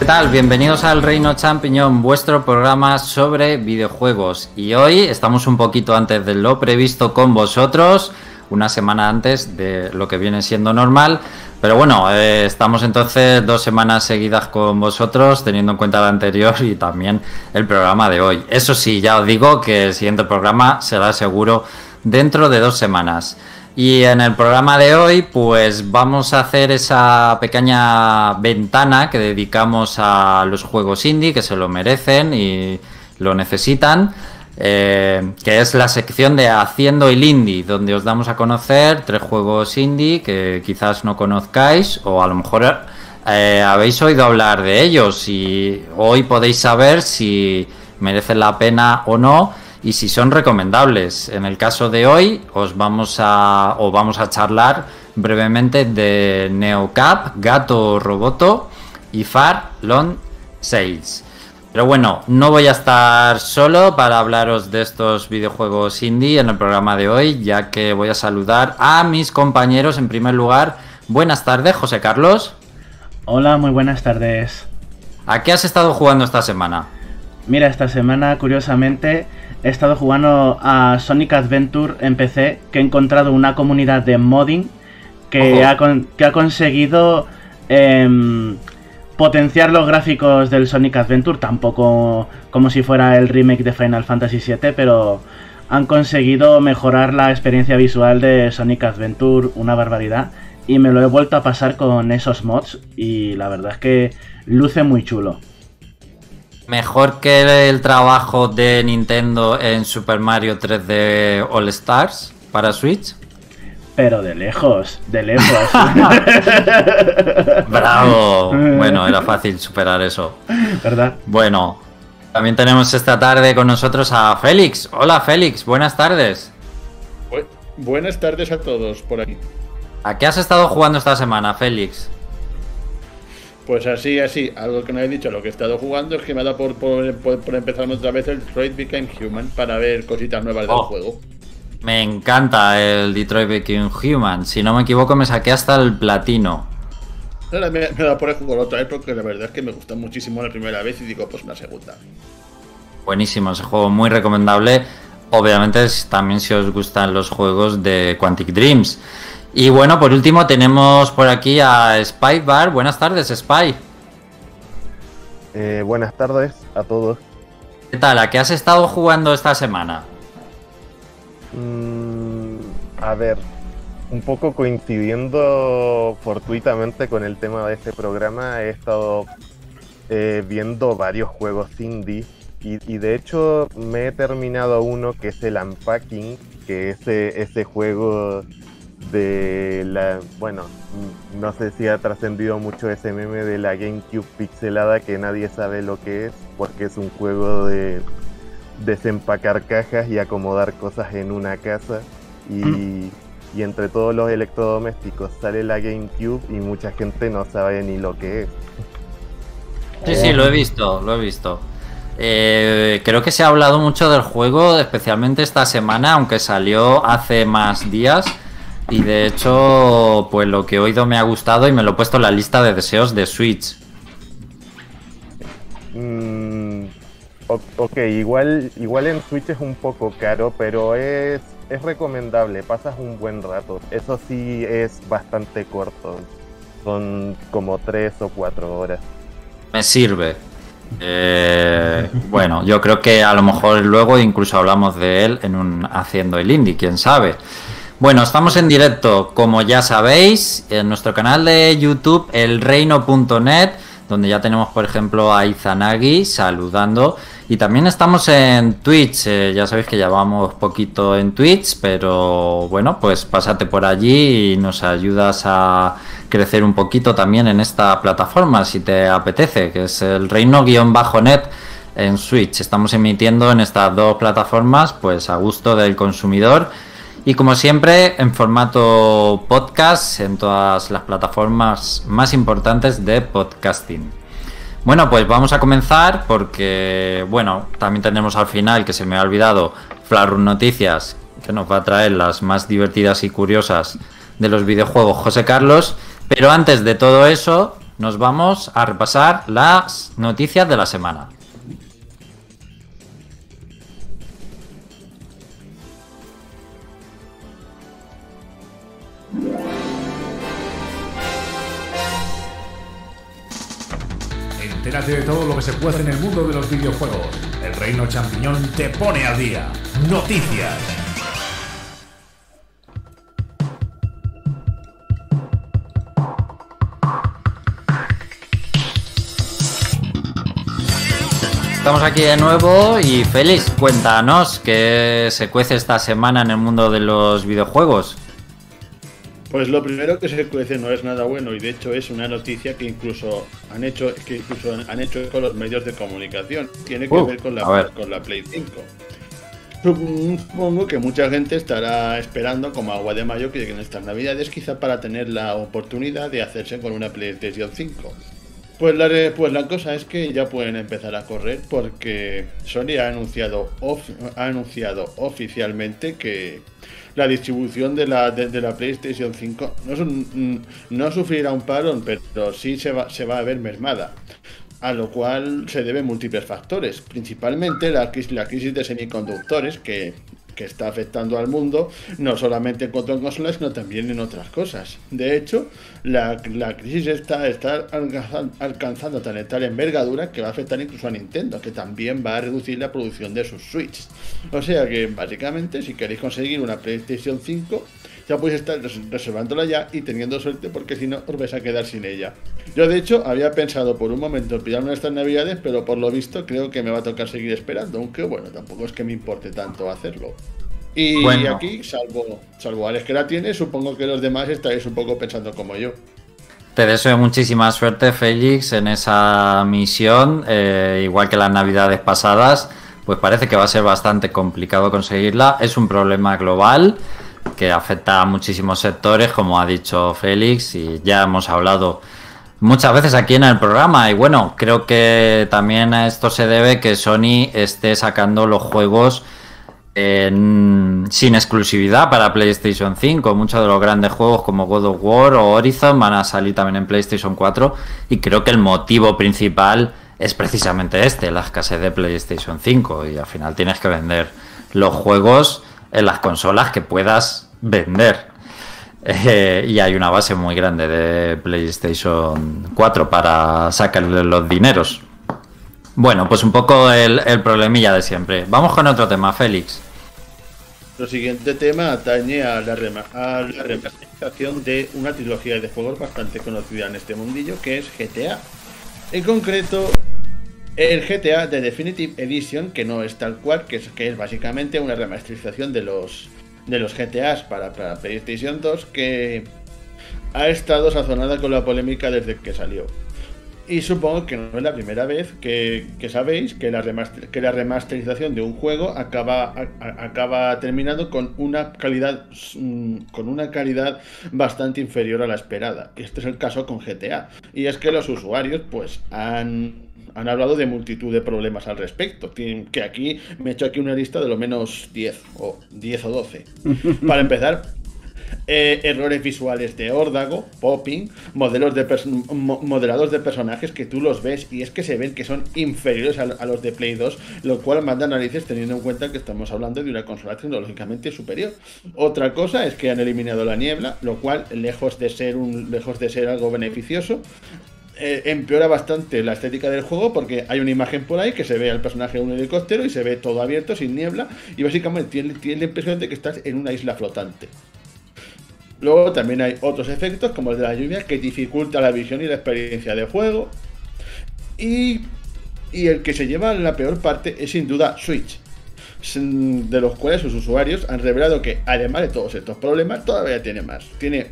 ¿Qué tal? Bienvenidos al Reino Champiñón, vuestro programa sobre videojuegos. Y hoy estamos un poquito antes de lo previsto con vosotros, una semana antes de lo que viene siendo normal. Pero bueno, estamos entonces 2 semanas seguidas con vosotros, teniendo en cuenta la anterior y también el programa de hoy. Eso sí, ya os digo que el siguiente programa será seguro dentro de 2 semanas. Y en el programa de hoy pues vamos a hacer esa pequeña ventana que dedicamos a los juegos indie, que se lo merecen y lo necesitan, que es la sección de Haciendo el Indie, donde os damos a conocer 3 juegos indie que quizás no conozcáis o a lo mejor habéis oído hablar de ellos y hoy podéis saber si merecen la pena o no. Y si son recomendables. En el caso de hoy vamos a charlar brevemente de Neo Cab, Gato Roboto y FAR Lone Sails. Pero bueno, no voy a estar solo para hablaros de estos videojuegos indie en el programa de hoy, ya que voy a saludar a mis compañeros. En primer lugar, buenas tardes, José Carlos. Hola, muy buenas tardes. ¿A qué has estado jugando esta semana? Mira, esta semana, curiosamente, he estado jugando a Sonic Adventure en PC, que he encontrado una comunidad de modding que ha conseguido potenciar los gráficos del Sonic Adventure, tampoco como si fuera el remake de Final Fantasy VII, pero han conseguido mejorar la experiencia visual de Sonic Adventure una barbaridad, y me lo he vuelto a pasar con esos mods y la verdad es que luce muy chulo. Mejor que el trabajo de Nintendo en Super Mario 3D All Stars para Switch. Pero de lejos, de lejos. Bravo. Bueno, era fácil superar eso, ¿verdad? Bueno, también tenemos esta tarde con nosotros a Félix. Hola Félix, buenas tardes. Buenas tardes a todos por aquí. ¿A qué has estado jugando esta semana, Félix? Pues así, algo que no he dicho, lo que he estado jugando es que me ha dado por empezar otra vez el Detroit Became Human para ver cositas nuevas del juego. Me encanta el Detroit Became Human, si no me equivoco me saqué hasta el platino. Ahora me he dado por el juego otra vez porque la verdad es que me gustó muchísimo la primera vez y digo pues una segunda. Buenísimo, ese juego muy recomendable, obviamente también si os gustan los juegos de Quantic Dreams. Y bueno, por último tenemos por aquí a Spy Bar. Buenas tardes, Spy. Buenas tardes a todos. ¿Qué tal? ¿A qué has estado jugando esta semana? A ver, un poco coincidiendo fortuitamente con el tema de este programa, he estado viendo varios juegos indie y de hecho me he terminado uno que es el Unpacking, que ese juego... Bueno, no sé si ha trascendido mucho ese meme de la GameCube pixelada que nadie sabe lo que es, porque es un juego de desempacar cajas y acomodar cosas en una casa y entre todos los electrodomésticos sale la GameCube y mucha gente no sabe ni lo que es. Sí, lo he visto. Creo que se ha hablado mucho del juego, especialmente esta semana, aunque salió hace más días. Y de hecho, pues lo que he oído me ha gustado y me lo he puesto en la lista de deseos de Switch. Ok, igual en Switch es un poco caro, pero es recomendable, pasas un buen rato. Eso sí, es bastante corto, son como 3 o 4 horas. Me sirve. Bueno, yo creo que a lo mejor luego incluso hablamos de él en un Haciendo el Indie, quién sabe. Bueno, estamos en directo, como ya sabéis, en nuestro canal de YouTube, elreino.net, donde ya tenemos, por ejemplo, a Izanagi saludando. Y también estamos en Twitch, ya sabéis que llevamos poquito en Twitch, pero bueno, pues pásate por allí y nos ayudas a crecer un poquito también en esta plataforma, si te apetece, que es elreino-net en Switch. Estamos emitiendo en estas 2 plataformas, pues a gusto del consumidor. Y como siempre, en formato podcast, en todas las plataformas más importantes de podcasting. Bueno, pues vamos a comenzar porque, bueno, también tenemos al final, que se me ha olvidado, Flarun Noticias, que nos va a traer las más divertidas y curiosas de los videojuegos, José Carlos. Pero antes de todo eso, nos vamos a repasar las noticias de la semana. Entérate de todo lo que se cuece en el mundo de los videojuegos. El reino champiñón te pone al día. Noticias. Estamos aquí de nuevo y Félix, cuéntanos qué se cuece esta semana en el mundo de los videojuegos. Pues lo primero que se cuece no es nada bueno y de hecho es una noticia que incluso han hecho con los medios de comunicación. Tiene que ver con la Play 5. Supongo que mucha gente estará esperando como agua de mayo que lleguen estas navidades, quizá para tener la oportunidad de hacerse con una PlayStation 5. Pues la cosa es que ya pueden empezar a correr porque Sony ha anunciado oficialmente que la distribución de la PlayStation 5 no sufrirá un parón, pero sí se va a ver mermada, a lo cual se deben múltiples factores, principalmente la crisis de semiconductores que está afectando al mundo, no solamente en cuanto a consolas, sino también en otras cosas. De hecho, la crisis está alcanzando tal envergadura que va a afectar incluso a Nintendo, que también va a reducir la producción de sus Switch. O sea que, básicamente, si queréis conseguir una PlayStation 5, ya podéis estar reservándola ya y teniendo suerte, porque si no, os vais a quedar sin ella. Yo, de hecho, había pensado por un momento pillarme estas navidades, pero por lo visto creo que me va a tocar seguir esperando, aunque bueno, tampoco es que me importe tanto hacerlo. Y bueno, aquí, salvo Alex que la tiene, supongo que los demás estáis un poco pensando como yo. Te deseo muchísima suerte, Félix, en esa misión. Igual que las navidades pasadas, pues parece que va a ser bastante complicado conseguirla. Es un problema global que afecta a muchísimos sectores, como ha dicho Félix, y ya hemos hablado muchas veces aquí en el programa. Y bueno, creo que también a esto se debe que Sony esté sacando los juegos sin exclusividad para PlayStation 5. Muchos de los grandes juegos como God of War o Horizon van a salir también en PlayStation 4 y creo que el motivo principal es precisamente la escasez de PlayStation 5 y al final tienes que vender los juegos en las consolas que puedas vender. Y hay una base muy grande de PlayStation 4 para sacarle los dineros. Bueno, pues un poco el problemilla de siempre. Vamos con otro tema, Félix. El siguiente tema atañe a la remasterización de una trilogía de juegos bastante conocida en este mundillo, que es GTA. En concreto, el GTA The Definitive Edition, que no es tal cual, que es básicamente una remasterización de los GTAs para PlayStation 2, que ha estado sazonada con la polémica desde que salió. Y supongo que no es la primera vez que sabéis que la remasterización de un juego acaba terminando con una calidad bastante inferior a la esperada. Este es el caso con GTA. Y es que los usuarios pues han hablado de multitud de problemas al respecto. Que aquí me he hecho una lista de lo menos 10 o 12. Para empezar, errores visuales de órdago, popping, modeladores de personajes que tú los ves y es que se ven que son inferiores a los de Play 2, lo cual manda narices teniendo en cuenta que estamos hablando de una consola tecnológicamente superior. Otra cosa es que han eliminado la niebla, lo cual, lejos de ser algo beneficioso, empeora bastante la estética del juego, porque hay una imagen por ahí que se ve al personaje en un helicóptero y se ve todo abierto, sin niebla, y básicamente tiene la impresión de que estás en una isla flotante. Luego también hay otros efectos, como el de la lluvia, que dificulta la visión y la experiencia de juego. Y el que se lleva la peor parte es sin duda Switch, de los cuales sus usuarios han revelado que, además de todos estos problemas, todavía tiene más. Tiene,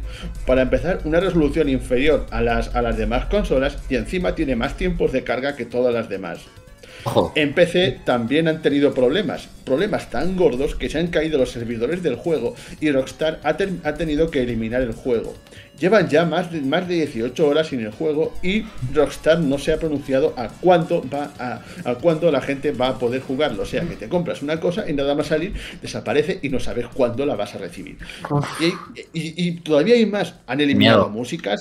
para empezar, una resolución inferior a las demás consolas y encima tiene más tiempos de carga que todas las demás. En PC también han tenido problemas tan gordos que se han caído los servidores del juego y Rockstar ha tenido que eliminar el juego. Llevan ya más de 18 horas sin el juego y Rockstar no se ha pronunciado a cuándo la gente va a poder jugarlo. O sea, que te compras una cosa y nada más salir desaparece y no sabes cuándo la vas a recibir. Y todavía hay más. Han eliminado músicas,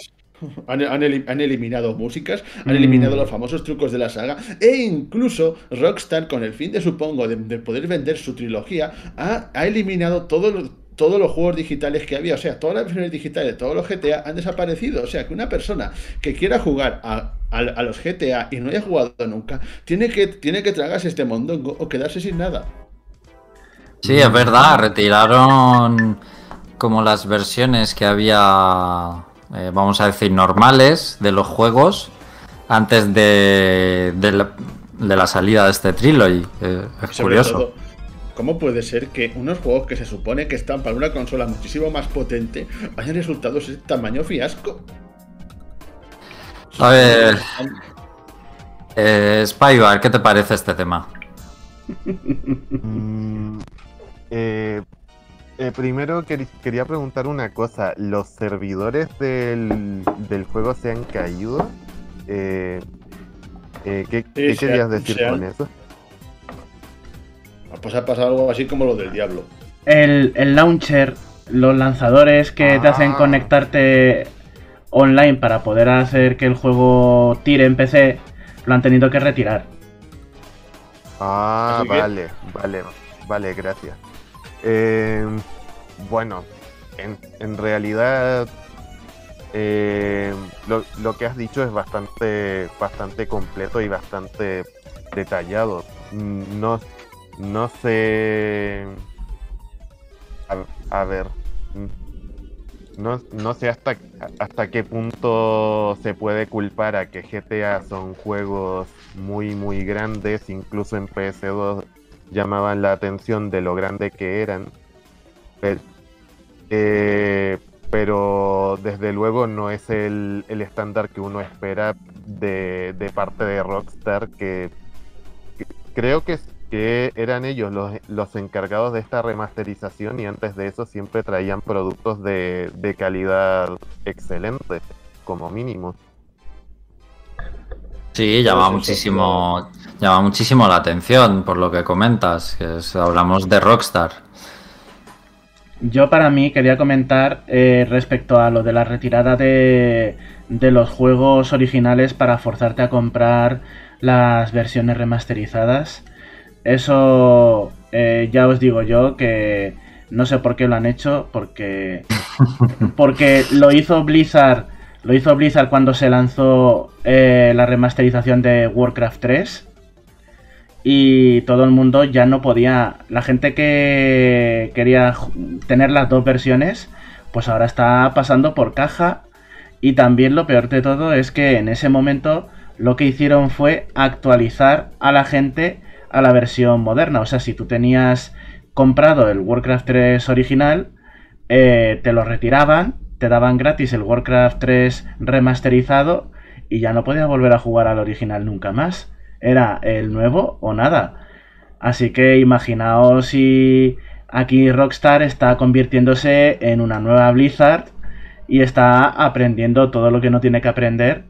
Han eliminado músicas, han eliminado los famosos trucos de la saga, e incluso Rockstar, con el fin de, supongo, de poder vender su trilogía, ha eliminado todos los juegos digitales que había. O sea, todas las versiones digitales, todos los GTA han desaparecido. O sea, que una persona que quiera jugar a los GTA y no haya jugado nunca, tiene que tragarse este mondongo o quedarse sin nada. Sí, es verdad, retiraron como las versiones que había, vamos a decir, normales de los juegos antes de la salida de este trilogy. Es curioso. Sobre todo, ¿cómo puede ser que unos juegos que se supone que están para una consola muchísimo más potente hayan resultado ese tamaño fiasco? A ver, Spybar, ¿qué te parece este tema? Primero quería preguntar una cosa. ¿Los servidores del juego se han caído? ¿Qué querías decir con eso? Pues ha pasado algo así como lo del diablo. El launcher, los lanzadores que te hacen conectarte online para poder hacer que el juego tire en PC, lo han tenido que retirar. Vale, gracias. Bueno, en realidad lo que has dicho es bastante completo y bastante detallado. No sé... A ver... No sé hasta qué punto se puede culpar a que GTA son juegos muy muy grandes. Incluso en PS2 llamaban la atención de lo grande que eran. Pero desde luego no es el estándar que uno espera de parte de Rockstar, que creo que eran ellos los encargados de esta remasterización, y antes de eso siempre traían productos de calidad excelente, como mínimo. Sí, llama muchísimo la atención por lo que comentas, hablamos de Rockstar. Yo para mí quería comentar respecto a lo de la retirada de los juegos originales para forzarte a comprar las versiones remasterizadas. Eso ya os digo yo que no sé por qué lo han hecho, porque lo hizo Blizzard cuando se lanzó la remasterización de Warcraft 3 y todo el mundo ya no podía, la gente que quería tener las dos versiones, pues ahora está pasando por caja. Y también lo peor de todo es que en ese momento lo que hicieron fue actualizar a la gente a la versión moderna. O sea, si tú tenías comprado el Warcraft 3 original, te lo retiraban, te daban gratis el Warcraft 3 remasterizado y ya no podías volver a jugar al original nunca más. Era el nuevo o nada. Así que imaginaos si aquí Rockstar está convirtiéndose en una nueva Blizzard y está aprendiendo todo lo que no tiene que aprender.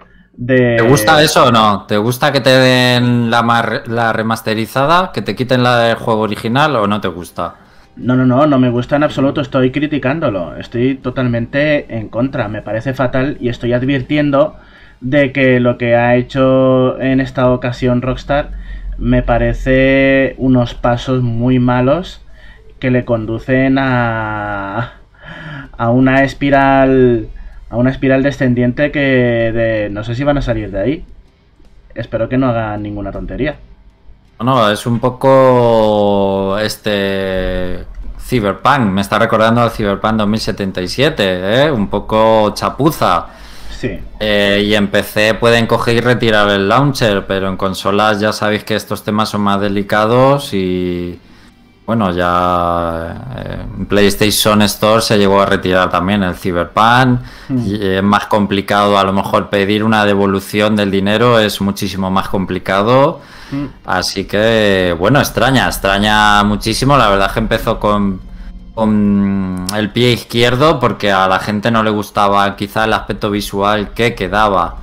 ¿Te gusta eso o no? ¿Te gusta que te den la remasterizada, que te quiten la del juego original, o no te gusta? No me gusta en absoluto, estoy criticándolo, estoy totalmente en contra, me parece fatal y estoy advirtiendo de que lo que ha hecho en esta ocasión Rockstar me parece unos pasos muy malos que le conducen a una espiral... A una espiral descendiente no sé si van a salir de ahí. Espero que no hagan ninguna tontería. No, es un poco... Cyberpunk, me está recordando al Cyberpunk 2077, ¿eh? Un poco chapuza. Sí. Y en PC pueden coger y retirar el launcher, pero en consolas ya sabéis que estos temas son más delicados y... Bueno, ya en PlayStation Store se llegó a retirar también el Cyberpunk. Y es más complicado, a lo mejor pedir una devolución del dinero es muchísimo más complicado. Así que, bueno, extraña muchísimo. La verdad es que empezó con el pie izquierdo, porque a la gente no le gustaba quizá el aspecto visual que quedaba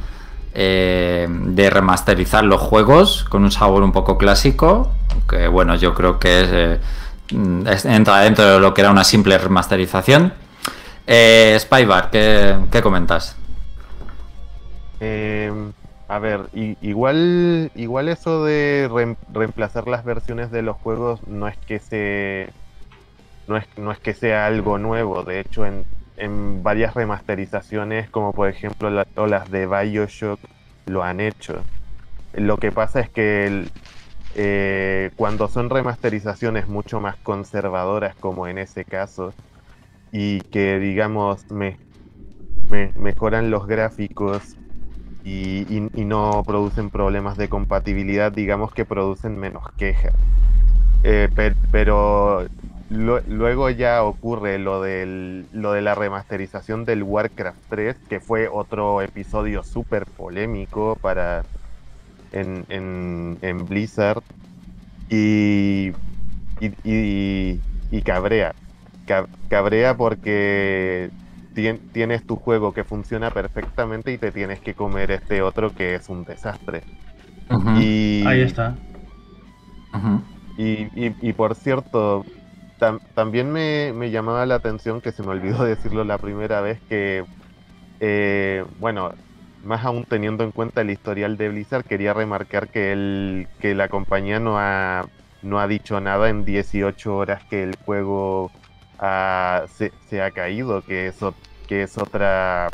de remasterizar los juegos con un sabor un poco clásico. Que bueno, yo creo que entra dentro de lo que era una simple remasterización. Spybar, ¿qué comentas? A ver, igual eso de reemplazar las versiones de los juegos no es que sea algo nuevo. De hecho, en varias remasterizaciones, como por ejemplo las de BioShock, lo han hecho. Lo que pasa es que cuando son remasterizaciones mucho más conservadoras, como en ese caso, y que, digamos, mejoran los gráficos y no producen problemas de compatibilidad, digamos que producen menos quejas. Pero luego ya ocurre lo de la remasterización del Warcraft 3, que fue otro episodio súper polémico para... en Blizzard, y cabrea porque tienes tu juego que funciona perfectamente y te tienes que comer este otro que es un desastre. Uh-huh. Ahí está. Uh-huh. Y por cierto, también me llamaba la atención, que se me olvidó decirlo la primera vez, que bueno, más aún teniendo en cuenta el historial de Blizzard, quería remarcar que la compañía no ha dicho nada en 18 horas que el juego se ha caído, que es otra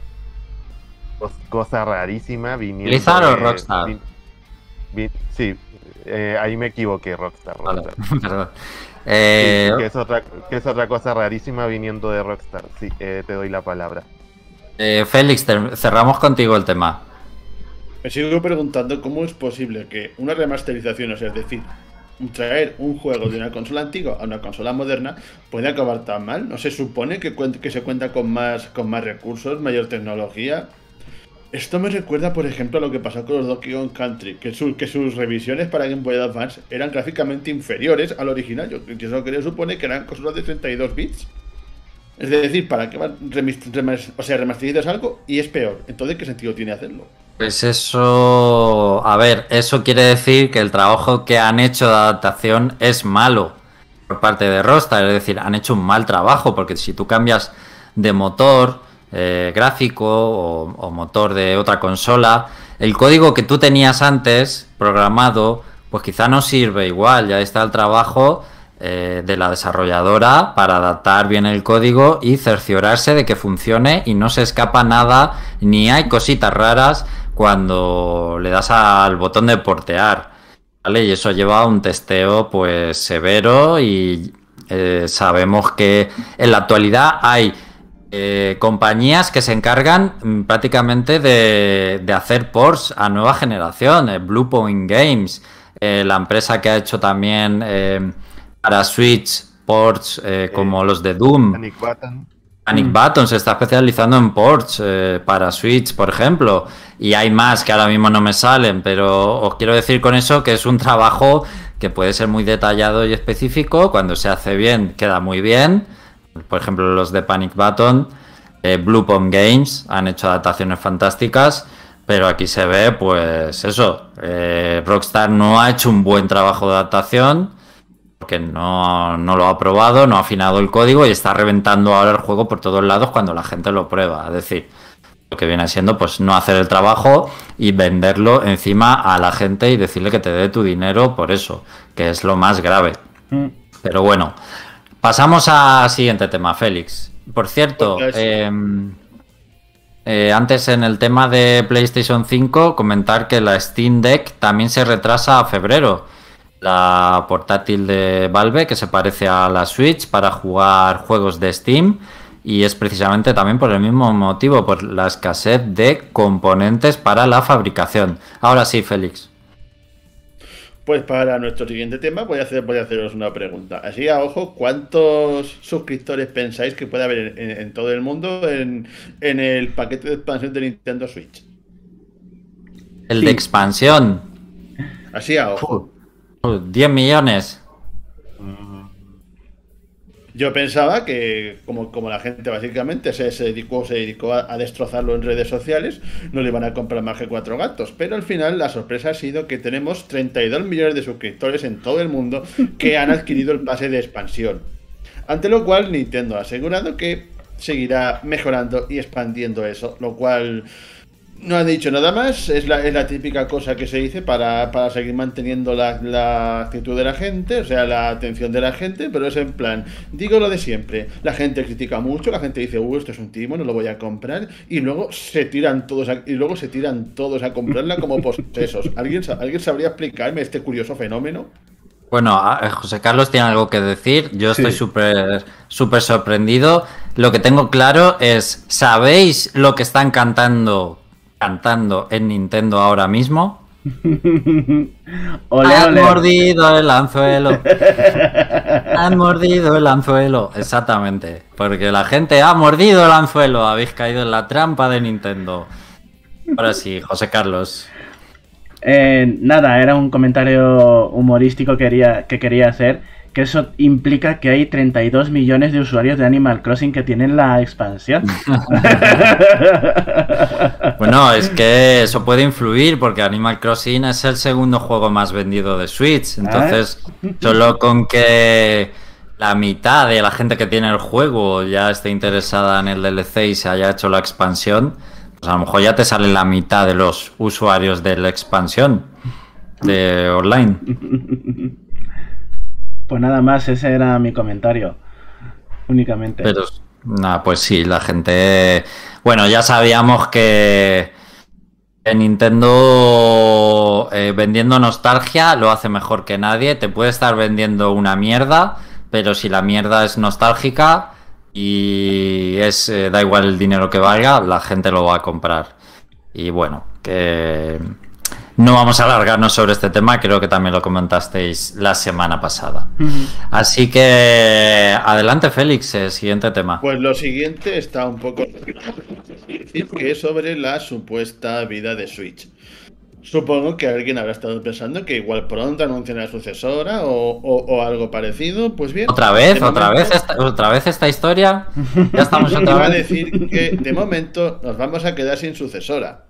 cosa rarísima viniendo. ¿Blizzard o Rockstar? Sí, ahí me equivoqué, Rockstar. Vale, perdón. Sí, que es otra cosa rarísima viniendo de Rockstar. Sí, te doy la palabra. Félix, cerramos contigo el tema. Me sigo preguntando cómo es posible que una remasterización, o sea, es decir, traer un juego de una consola antigua a una consola moderna, puede acabar tan mal. ¿No se supone que se cuenta con más recursos, mayor tecnología? Esto me recuerda, por ejemplo, a lo que pasó con los Donkey Kong Country, que sus revisiones para Game Boy Advance eran gráficamente inferiores al original. Yo eso creo, supone que eran consolas de 32 bits. Es decir, ¿para qué remasterizas algo y es peor? Entonces, ¿qué sentido tiene hacerlo? Pues eso... A ver, eso quiere decir que el trabajo que han hecho de adaptación es malo por parte de Rockstar. Es decir, han hecho un mal trabajo, porque si tú cambias de motor gráfico o motor de otra consola, el código que tú tenías antes programado, pues quizá no sirve igual. Ya está el trabajo... de la desarrolladora para adaptar bien el código y cerciorarse de que funcione y no se escapa nada, ni hay cositas raras cuando le das al botón de portear, ¿vale? Y eso lleva a un testeo pues severo y sabemos que en la actualidad hay compañías que se encargan prácticamente de hacer ports a nueva generación. Bluepoint Games, la empresa que ha hecho también... para Switch, ports como los de Doom. Panic Button se está especializando en ports para Switch, por ejemplo. Y hay más que ahora mismo no me salen, pero os quiero decir con eso que es un trabajo que puede ser muy detallado y específico. Cuando se hace bien, queda muy bien. Por ejemplo, los de Panic Button, Bluepoint Games han hecho adaptaciones fantásticas. Pero aquí se ve, pues eso, Rockstar no ha hecho un buen trabajo de adaptación, porque no lo ha probado, no ha afinado el código y está reventando ahora el juego por todos lados cuando la gente lo prueba. Es decir, lo que viene siendo pues no hacer el trabajo y venderlo encima a la gente y decirle que te dé tu dinero por eso, que es lo más grave. Pero bueno, pasamos al siguiente tema, Félix. Por cierto, antes en el tema de PlayStation 5, comentar que la Steam Deck también se retrasa a febrero. La portátil de Valve, que se parece a la Switch para jugar juegos de Steam, y es precisamente también por el mismo motivo, por la escasez de componentes para la fabricación. Ahora sí, Félix. Pues para nuestro siguiente tema voy a haceros una pregunta. Así a ojo, ¿cuántos suscriptores pensáis que puede haber en todo el mundo en el paquete de expansión de Nintendo Switch? El de expansión. Así a ojo. 10 millones. Yo pensaba que como la gente básicamente se dedicó a destrozarlo en redes sociales, no le iban a comprar más que 4 gatos, pero al final la sorpresa ha sido que tenemos 32 millones de suscriptores en todo el mundo que han adquirido el pase de expansión, ante lo cual Nintendo ha asegurado que seguirá mejorando y expandiendo eso, lo cual No han dicho nada más, es la típica cosa que se dice para seguir manteniendo la actitud de la gente, o sea, la atención de la gente, pero es en plan, digo lo de siempre, la gente critica mucho, la gente dice, esto es un timo, no lo voy a comprar, y luego se tiran todos a comprarla como posesos. ¿Alguien sabría explicarme este curioso fenómeno? Bueno, José Carlos tiene algo que decir. Yo estoy súper sorprendido. Lo que tengo claro es, ¿sabéis lo que están cantando en Nintendo ahora mismo? Olé, han mordido el anzuelo. Han mordido el anzuelo. Exactamente. Porque la gente ha mordido el anzuelo. Habéis caído en la trampa de Nintendo. Ahora sí, José Carlos. Nada, era un comentario humorístico que quería hacer, que eso implica que hay 32 millones de usuarios de Animal Crossing que tienen la expansión. Bueno, es que eso puede influir porque Animal Crossing es el segundo juego más vendido de Switch, entonces solo con que la mitad de la gente que tiene el juego ya esté interesada en el DLC y se haya hecho la expansión, pues a lo mejor ya te sale la mitad de los usuarios de la expansión de online. Pues nada más, ese era mi comentario. Únicamente. Pero, nada, pues sí, la gente... Bueno, ya sabíamos que Nintendo vendiendo nostalgia lo hace mejor que nadie. Te puede estar vendiendo una mierda, pero si la mierda es nostálgica... y es da igual el dinero que valga, la gente lo va a comprar. Y bueno, que no vamos a alargarnos sobre este tema, creo que también lo comentasteis la semana pasada. Así que adelante, Félix, el siguiente tema. Pues lo siguiente está un poco que es sobre la supuesta vida de Switch. Supongo que alguien habrá estado pensando que igual pronto anuncian a la sucesora o algo parecido. Pues bien. Otra vez esta historia. Ya estamos otra vez. Iba a decir que de momento nos vamos a quedar sin sucesora.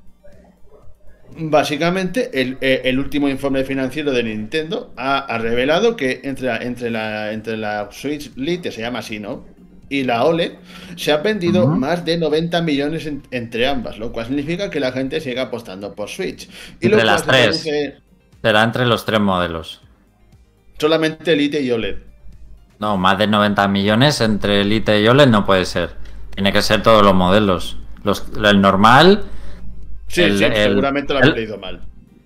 Básicamente, el último informe financiero de Nintendo ha revelado que entre la Switch Lite, que se llama así, ¿no?, y la OLED, se han vendido más de 90 millones entre ambas, lo cual significa que la gente sigue apostando por Switch. Y de las tres. Será entre los tres modelos. Solamente Lite y OLED. No, más de 90 millones entre Lite y OLED no puede ser. Tiene que ser todos los modelos. El normal... Sí, seguramente lo han leído mal.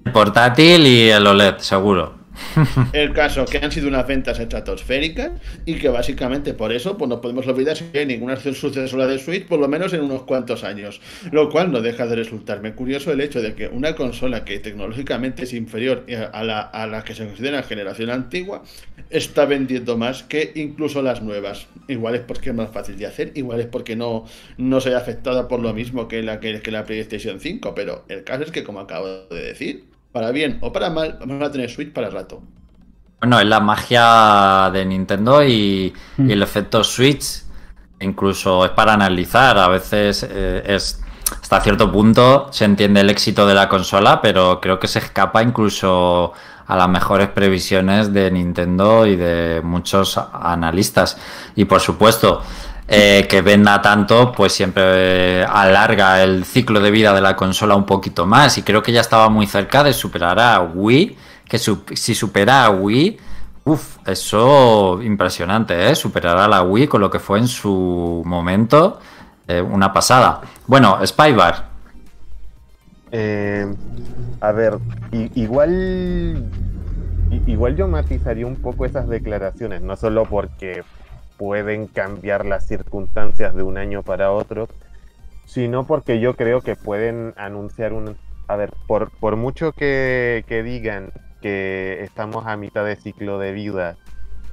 El portátil y el OLED, seguro. El caso que han sido unas ventas estratosféricas y que básicamente por eso pues no podemos olvidar si hay ninguna sucesora de Switch, por lo menos en unos cuantos años, lo cual no deja de resultarme curioso el hecho de que una consola que tecnológicamente es inferior a la que se considera generación antigua está vendiendo más que incluso las nuevas. Igual es porque es más fácil de hacer, igual es porque no se haya afectado por lo mismo que la PlayStation 5, pero el caso es que, como acabo de decir, para bien o para mal, vamos a tener Switch para rato. Bueno, es la magia de Nintendo y el efecto Switch, incluso es para analizar. A veces hasta cierto punto se entiende el éxito de la consola, pero creo que se escapa incluso a las mejores previsiones de Nintendo y de muchos analistas. Y por supuesto, que venda tanto, pues siempre alarga el ciclo de vida de la consola un poquito más, y creo que ya estaba muy cerca de superar a Wii, que si supera a Wii, eso impresionante, superará a la Wii con lo que fue en su momento, una pasada. Bueno, Spybar. A ver, igual yo matizaría un poco esas declaraciones, no solo porque pueden cambiar las circunstancias de un año para otro, sino porque yo creo que pueden anunciar un... A ver, por mucho que digan que estamos a mitad de ciclo de vida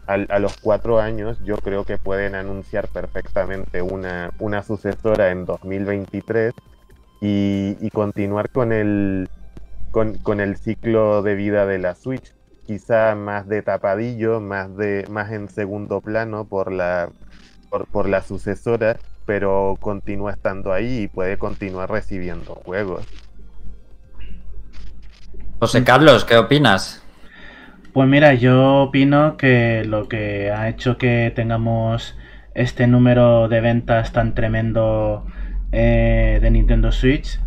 a los 4 años, yo creo que pueden anunciar perfectamente una sucesora en 2023 y continuar con el ciclo de vida de la Switch. Quizá más de tapadillo, más en segundo plano por la sucesora, pero continúa estando ahí y puede continuar recibiendo juegos. José Carlos, ¿qué opinas? Pues mira, yo opino que lo que ha hecho que tengamos este número de ventas tan tremendo de Nintendo Switch,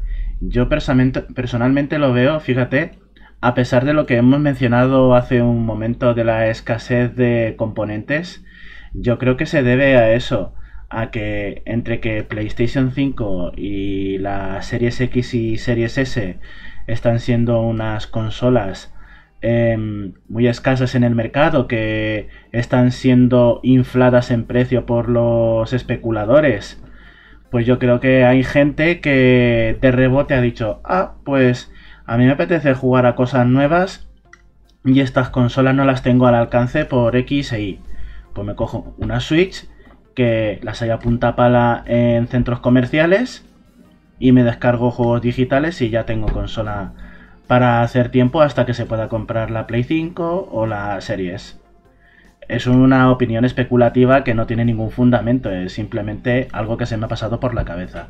Yo personalmente lo veo, fíjate, a pesar de lo que hemos mencionado hace un momento de la escasez de componentes, yo creo que se debe a eso, a que entre que PlayStation 5 y la Series X y Series S están siendo unas consolas muy escasas en el mercado, que están siendo infladas en precio por los especuladores, pues yo creo que hay gente que de rebote ha dicho, ah, pues a mí me apetece jugar a cosas nuevas y estas consolas no las tengo al alcance por X e Y, pues me cojo una Switch que las haya punta pala en centros comerciales y me descargo juegos digitales y ya tengo consola para hacer tiempo hasta que se pueda comprar la Play 5 o la Series. Es una opinión especulativa que no tiene ningún fundamento, es simplemente algo que se me ha pasado por la cabeza.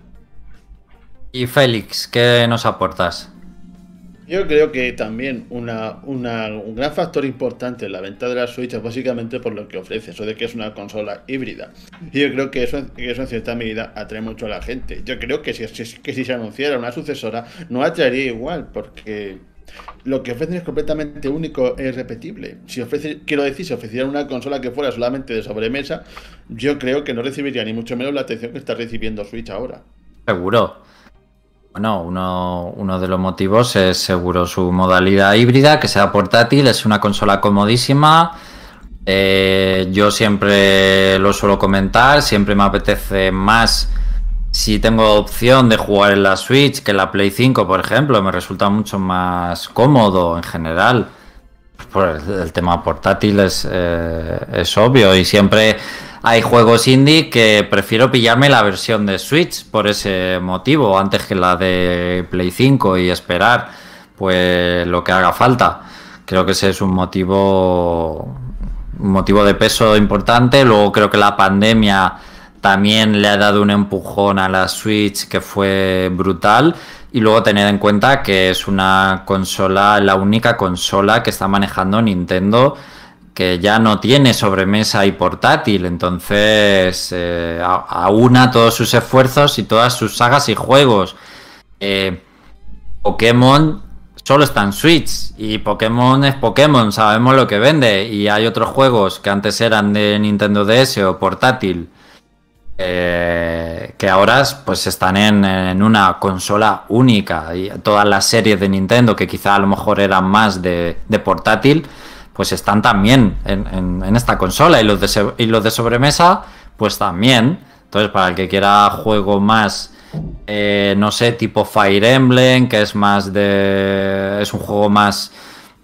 Y Félix, ¿qué nos aportas? Yo creo que también un gran factor importante en la venta de la Switch es básicamente por lo que ofrece, eso de que es una consola híbrida. Y yo creo que eso en cierta medida atrae mucho a la gente. Yo creo que si se anunciara una sucesora no atraería igual, porque lo que ofrecen es completamente único e irrepetible. Si ofrecieran una consola que fuera solamente de sobremesa, yo creo que no recibiría ni mucho menos la atención que está recibiendo Switch ahora. Seguro. Bueno, uno de los motivos es seguro su modalidad híbrida, que sea portátil, es una consola comodísima. Yo siempre lo suelo comentar, siempre me apetece más si tengo opción de jugar en la Switch que en la Play 5, por ejemplo. Me resulta mucho más cómodo en general. Pues el tema portátil es obvio y siempre hay juegos indie que prefiero pillarme la versión de Switch por ese motivo, antes que la de Play 5 y esperar pues lo que haga falta. Creo que ese es un motivo de peso importante. Luego creo que la pandemia también le ha dado un empujón a la Switch que fue brutal. Y luego tener en cuenta que es una consola, la única consola que está manejando Nintendo, que ya no tiene sobremesa y portátil, entonces aúna todos sus esfuerzos y todas sus sagas y juegos. Pokémon solo está en Switch y Pokémon es Pokémon, sabemos lo que vende, y hay otros juegos que antes eran de Nintendo DS o portátil que ahora pues están en una consola única, y todas las series de Nintendo que quizá a lo mejor eran más de portátil pues están también en esta consola, y los de sobremesa pues también. Entonces, para el que quiera juego más no sé, tipo Fire Emblem, que es más de, es un juego más,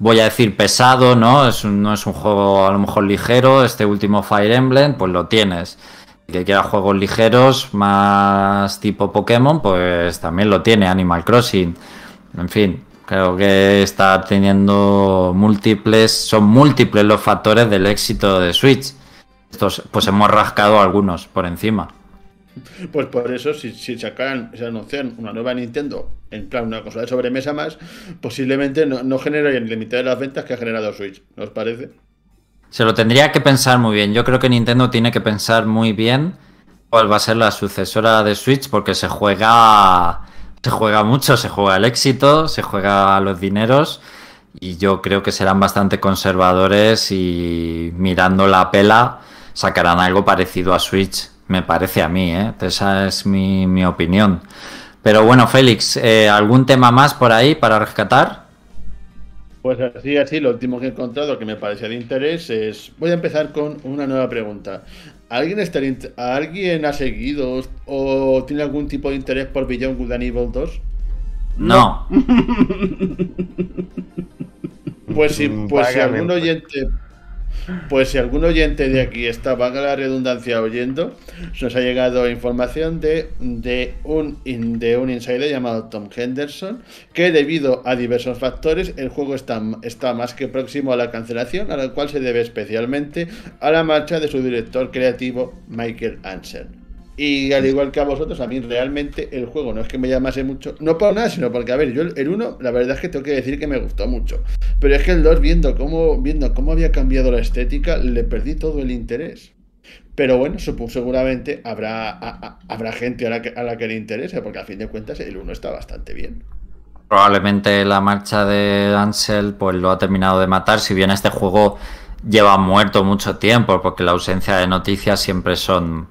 voy a decir, pesado, ¿no? No es un juego a lo mejor ligero, este último Fire Emblem, pues lo tienes. El que quiera juegos ligeros más tipo Pokémon, pues también lo tiene, Animal Crossing, en fin. Creo que está teniendo múltiples los factores del éxito de Switch. Estos, pues hemos rascado algunos por encima. Pues por eso, si anuncian una nueva Nintendo, en plan una consola de sobremesa más, posiblemente no generarían la mitad de las ventas que ha generado Switch, ¿no os parece? Se lo tendría que pensar muy bien. Yo creo que Nintendo tiene que pensar muy bien cuál va a ser la sucesora de Switch, porque se juega mucho, se juega el éxito, se juega los dineros, y yo creo que serán bastante conservadores y mirando la pela sacarán algo parecido a Switch, me parece a mí, ¿eh? Esa es mi opinión. Pero bueno, Félix, ¿algún tema más por ahí para rescatar? Pues así, lo último que he encontrado que me parecía de interés es... Voy a empezar con una nueva pregunta. ¿Alguien ha seguido o tiene algún tipo de interés por Beyond Good and Evil 2? No. Pues si algún oyente de aquí está, valga la redundancia, oyendo, nos ha llegado información de un insider llamado Tom Henderson, que debido a diversos factores el juego está más que próximo a la cancelación, a la cual se debe especialmente a la marcha de su director creativo Michael Anselm. Y al igual que a vosotros, a mí realmente el juego no es que me llamase mucho, no por nada, sino porque, a ver, yo el 1, la verdad es que tengo que decir que me gustó mucho, pero es que el 2, viendo cómo había cambiado la estética, le perdí todo el interés. Pero bueno, seguramente habrá gente a la que le interese, porque a fin de cuentas el 1 está bastante bien. Probablemente la marcha de Ansel pues lo ha terminado de matar, si bien este juego lleva muerto mucho tiempo, porque la ausencia de noticias siempre son,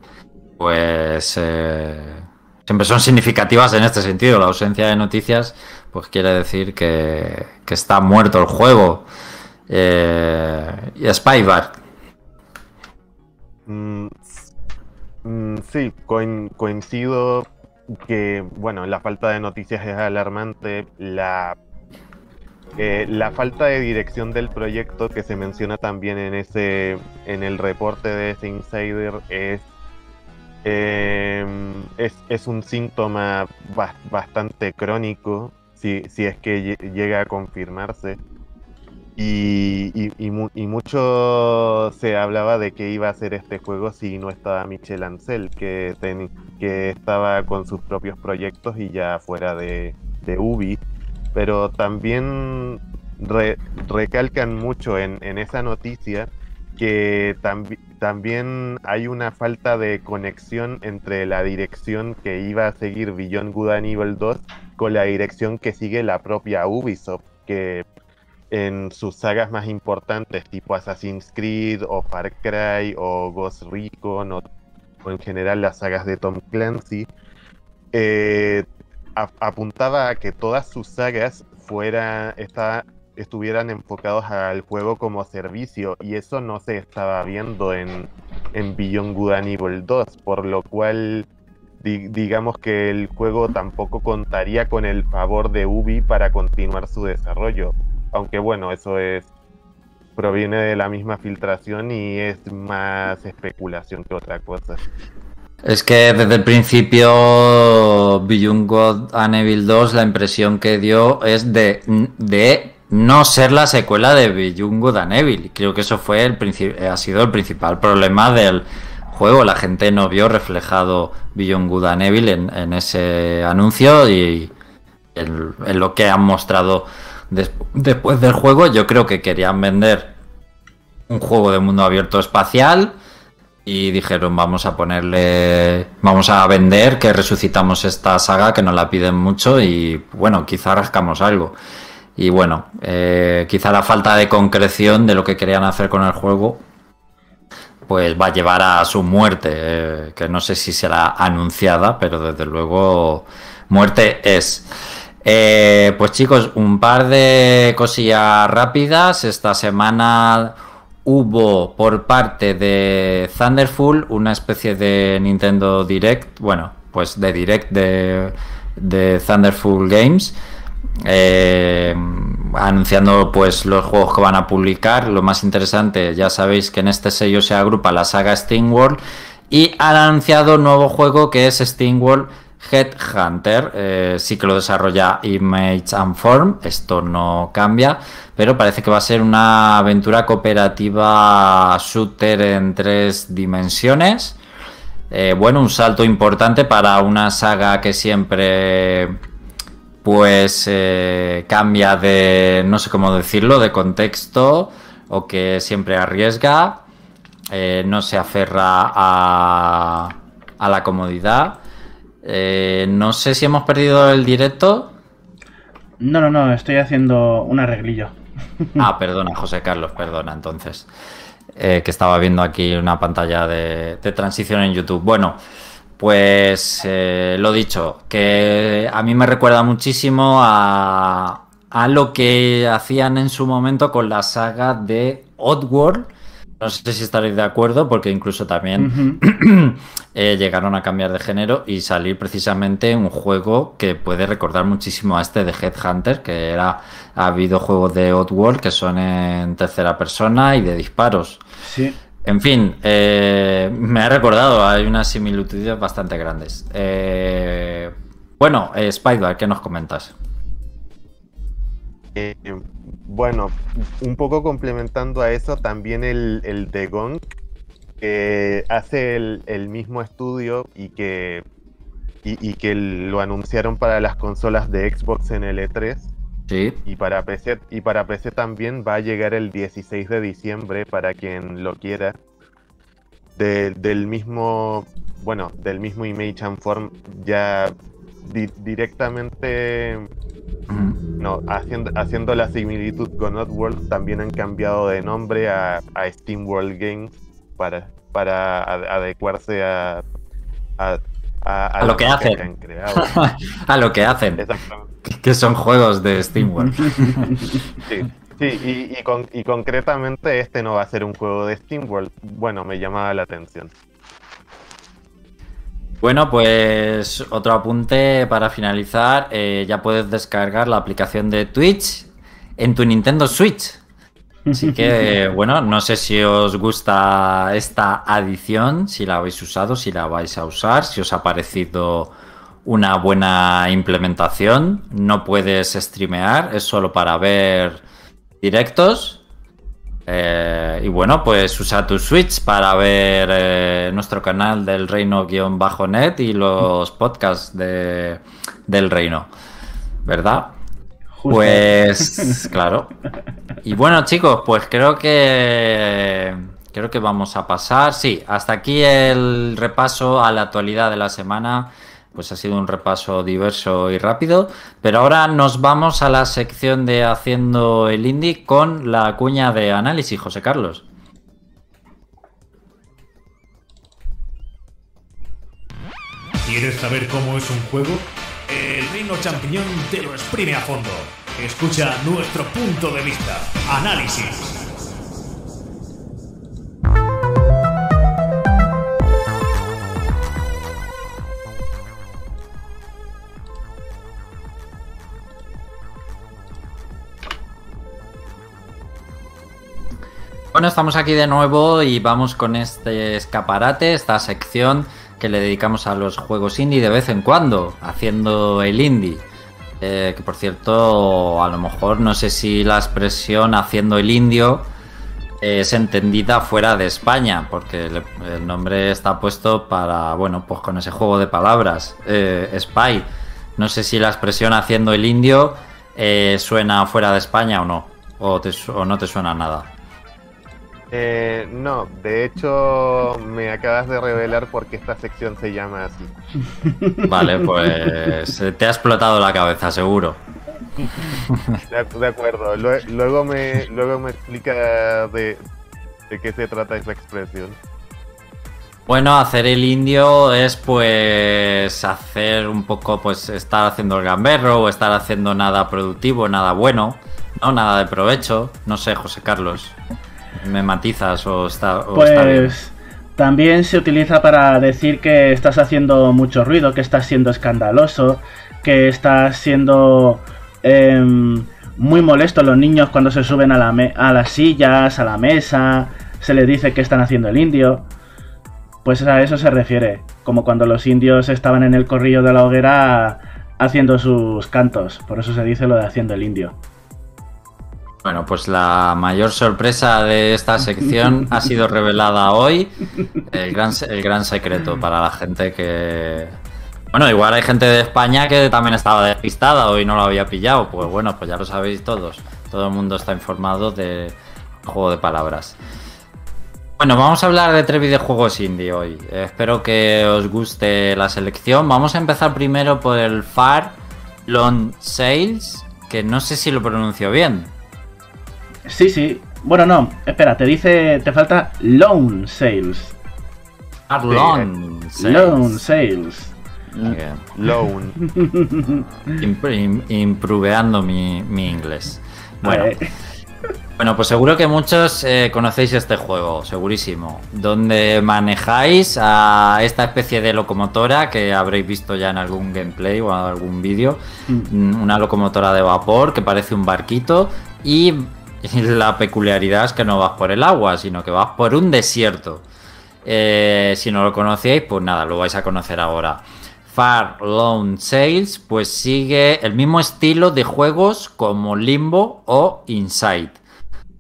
pues, siempre son significativas en este sentido. La ausencia de noticias pues quiere decir que está muerto el juego. Y Spybar. Sí, coincido que, bueno, la falta de noticias es alarmante. La falta de dirección del proyecto, que se menciona también en el reporte de ese Insider, es un síntoma bastante crónico, si es que llega a confirmarse. Y mucho se hablaba de qué iba a ser este juego si no estaba Michel Ancel, que estaba con sus propios proyectos y ya fuera de Ubi. Pero también recalcan mucho en esa noticia que también hay una falta de conexión entre la dirección que iba a seguir Beyond Good and Evil 2 con la dirección que sigue la propia Ubisoft, que en sus sagas más importantes, tipo Assassin's Creed o Far Cry o Ghost Recon o en general las sagas de Tom Clancy, apuntaba a que todas sus sagas estuvieran enfocados al juego como servicio, y eso no se estaba viendo en Beyond Good and Evil 2, por lo cual digamos que el juego tampoco contaría con el favor de Ubi para continuar su desarrollo. Aunque bueno, proviene de la misma filtración y es más especulación que otra cosa. Es que desde el principio Beyond God and Evil 2 la impresión que dio es de no ser la secuela de Beyond God and Evil. Creo que eso ha sido el principal problema del juego. La gente no vio reflejado Beyond Good and Evil en ese anuncio y en lo que han mostrado después del juego. Yo creo que querían vender un juego de mundo abierto espacial y dijeron vamos a vender que resucitamos esta saga que nos la piden mucho y bueno, quizá rascamos algo. Y bueno, quizá la falta de concreción de lo que querían hacer con el juego pues va a llevar a su muerte, que no sé si será anunciada, pero desde luego muerte es. Pues chicos, un par de cosillas rápidas. Esta semana hubo por parte de Thunderful una especie de Nintendo Direct, bueno, pues de Direct de Thunderful Games, anunciando pues los juegos que van a publicar. Lo más interesante, ya sabéis que en este sello se agrupa la saga SteamWorld y han anunciado un nuevo juego que es SteamWorld Headhunter. Sí que lo desarrolla Image and Form, esto no cambia, pero parece que va a ser una aventura cooperativa shooter en 3 dimensiones. Bueno, un salto importante para una saga que siempre pues cambia de, no sé cómo decirlo, de contexto, o que siempre arriesga, no se aferra a la comodidad. No sé si hemos perdido el directo. No, estoy haciendo un arreglillo. Ah, perdona, José Carlos, perdona, entonces. Que estaba viendo aquí una pantalla de transición en YouTube. Bueno, pues lo dicho, que a mí me recuerda muchísimo a lo que hacían en su momento con la saga de Oddworld. No sé si estaréis de acuerdo, porque incluso también llegaron a cambiar de género y salir precisamente un juego que puede recordar muchísimo a este de Headhunter, que ha habido juegos de Oddworld que son en 3ª persona y de disparos. Sí. En fin, me ha recordado, hay unas similitudes bastante grandes. Bueno, Spider, ¿qué nos comentas? Bueno, un poco complementando a eso, también el de Gong, que hace el mismo estudio y que lo anunciaron para las consolas de Xbox en el E3. Sí. Y para PC también va a llegar el 16 de diciembre para quien lo quiera. del mismo Image and Form, ya directamente, haciendo la similitud con Oddworld, también han cambiado de nombre a SteamWorld Games para adecuarse a lo que hacen. Que han creado. A lo que hacen. Exactamente. Que son juegos de SteamWorld. Sí. Sí, y concretamente este no va a ser un juego de SteamWorld. Bueno, me llamaba la atención. Bueno, pues otro apunte para finalizar. Ya puedes descargar la aplicación de Twitch en tu Nintendo Switch. Así que, bueno, no sé si os gusta esta adición, si la habéis usado, si la vais a usar, si os ha parecido una buena implementación. No puedes streamear, es solo para ver directos, y bueno, pues usa tu Switch para ver nuestro canal del Reino-net y los podcasts del Reino, ¿verdad? Justo. Pues claro. Y bueno, chicos, pues creo que vamos a pasar, sí, hasta aquí el repaso a la actualidad de la semana. Pues ha sido un repaso diverso y rápido, pero ahora nos vamos a la sección de Haciendo el Indie con la cuña de análisis, José Carlos. ¿Quieres saber cómo es un juego? El Reino Champiñón te lo exprime a fondo. Escucha nuestro punto de vista. Análisis. Bueno, estamos aquí de nuevo y vamos con este escaparate, esta sección que le dedicamos a los juegos indie de vez en cuando, Haciendo el Indie. Que por cierto, a lo mejor no sé si la expresión Haciendo el Indio es entendida fuera de España, porque el nombre está puesto para, bueno, pues con ese juego de palabras, Spy. No sé si la expresión Haciendo el Indio suena fuera de España o no, o no te suena nada. No, de hecho me acabas de revelar por qué esta sección se llama así. Vale, pues te ha explotado la cabeza, seguro. De acuerdo, luego me explica de qué se trata esa expresión. Bueno, hacer el indio es pues hacer un poco, pues estar haciendo el gamberro o estar haciendo nada productivo, nada bueno, no, nada de provecho, no sé, José Carlos. ¿Me matizas o pues está bien? También se utiliza para decir que estás haciendo mucho ruido, que estás siendo escandaloso, que estás siendo muy molesto. Los niños cuando se suben a las sillas, a la mesa, se les dice que están haciendo el indio. Pues a eso se refiere, como cuando los indios estaban en el corrillo de la hoguera haciendo sus cantos. Por eso se dice lo de haciendo el indio. Bueno, pues la mayor sorpresa de esta sección ha sido revelada hoy, el gran secreto para la gente que... Bueno, igual hay gente de España que también estaba despistada hoy, no lo había pillado, pues bueno, pues ya lo sabéis todos, todo el mundo está informado del juego de palabras. Bueno, vamos a hablar de 3 videojuegos indie hoy, espero que os guste la selección. Vamos a empezar primero por el FAR Lone Sails, que no sé si lo pronuncio bien. Sí, sí. Bueno, no. Espera, te falta Lone Sails. Ah, Lone Sails. Lone Sails. Okay. Lone. Improveando mi inglés. Bueno. Bueno, pues seguro que muchos conocéis este juego, segurísimo. Donde manejáis a esta especie de locomotora que habréis visto ya en algún gameplay o algún vídeo. Una locomotora de vapor que parece un barquito y... La peculiaridad es que no vas por el agua, sino que vas por un desierto. Si no lo conocíais, pues nada, lo vais a conocer ahora. Far Lone Sails pues sigue el mismo estilo de juegos como Limbo o Inside.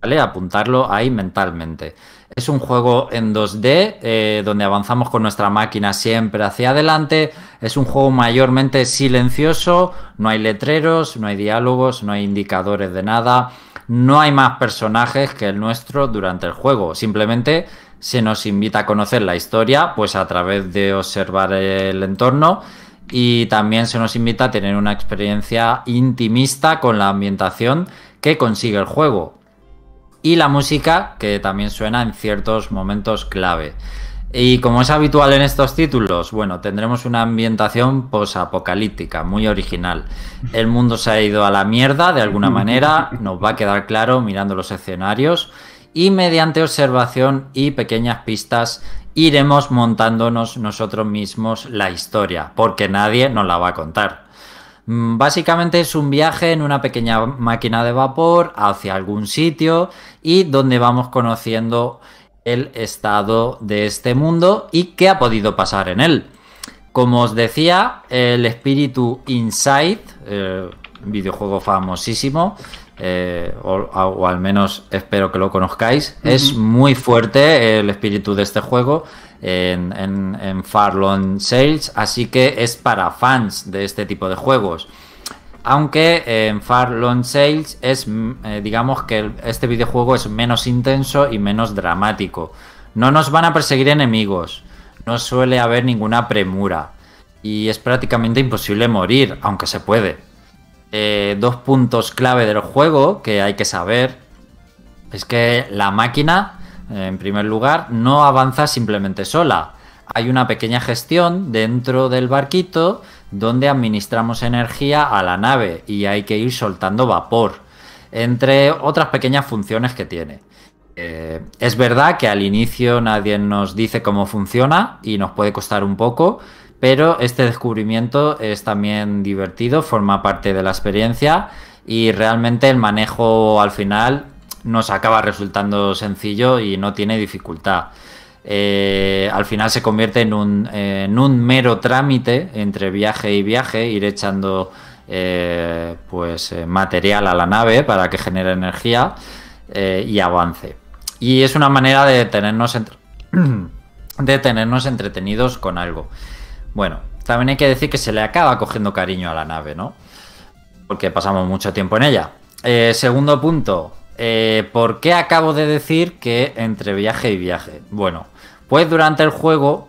¿Vale? Apuntarlo ahí mentalmente. Es un juego en 2D donde avanzamos con nuestra máquina siempre hacia adelante. Es un juego mayormente silencioso, no hay letreros, no hay diálogos, no hay indicadores de nada. No hay más personajes que el nuestro durante el juego. Simplemente se nos invita a conocer la historia pues a través de observar el entorno, y también se nos invita a tener una experiencia intimista con la ambientación que consigue el juego y la música, que también suena en ciertos momentos clave. Y como es habitual en estos títulos, bueno, tendremos una ambientación posapocalíptica, muy original. El mundo se ha ido a la mierda de alguna manera, nos va a quedar claro mirando los escenarios, y mediante observación y pequeñas pistas iremos montándonos nosotros mismos la historia, porque nadie nos la va a contar. Básicamente es un viaje en una pequeña máquina de vapor hacia algún sitio, y donde vamos conociendo el estado de este mundo y qué ha podido pasar en él. Como os decía, el espíritu Inside, videojuego famosísimo, o al menos espero que lo conozcáis, es muy fuerte el espíritu de este juego en FAR Lone Sails, así que es para fans de este tipo de juegos. Aunque en FAR Lone Sails es, digamos que este videojuego es menos intenso y menos dramático. No nos van a perseguir enemigos, no suele haber ninguna premura y es prácticamente imposible morir, aunque se puede. Dos puntos clave del juego que hay que saber es que la máquina, en primer lugar, no avanza simplemente sola. Hay una pequeña gestión dentro del barquito donde administramos energía a la nave y hay que ir soltando vapor, entre otras pequeñas funciones que tiene. Es verdad que al inicio nadie nos dice cómo funciona y nos puede costar un poco, pero este descubrimiento es también divertido, forma parte de la experiencia y realmente el manejo al final nos acaba resultando sencillo y no tiene dificultad. Al final se convierte en un mero trámite entre viaje y viaje, ir echando material a la nave para que genere energía y avance. Y es una manera de tenernos entretenidos con algo. Bueno, también hay que decir que se le acaba cogiendo cariño a la nave, ¿no? Porque pasamos mucho tiempo en ella. Segundo punto. ¿Por qué acabo de decir que entre viaje y viaje? Bueno, pues durante el juego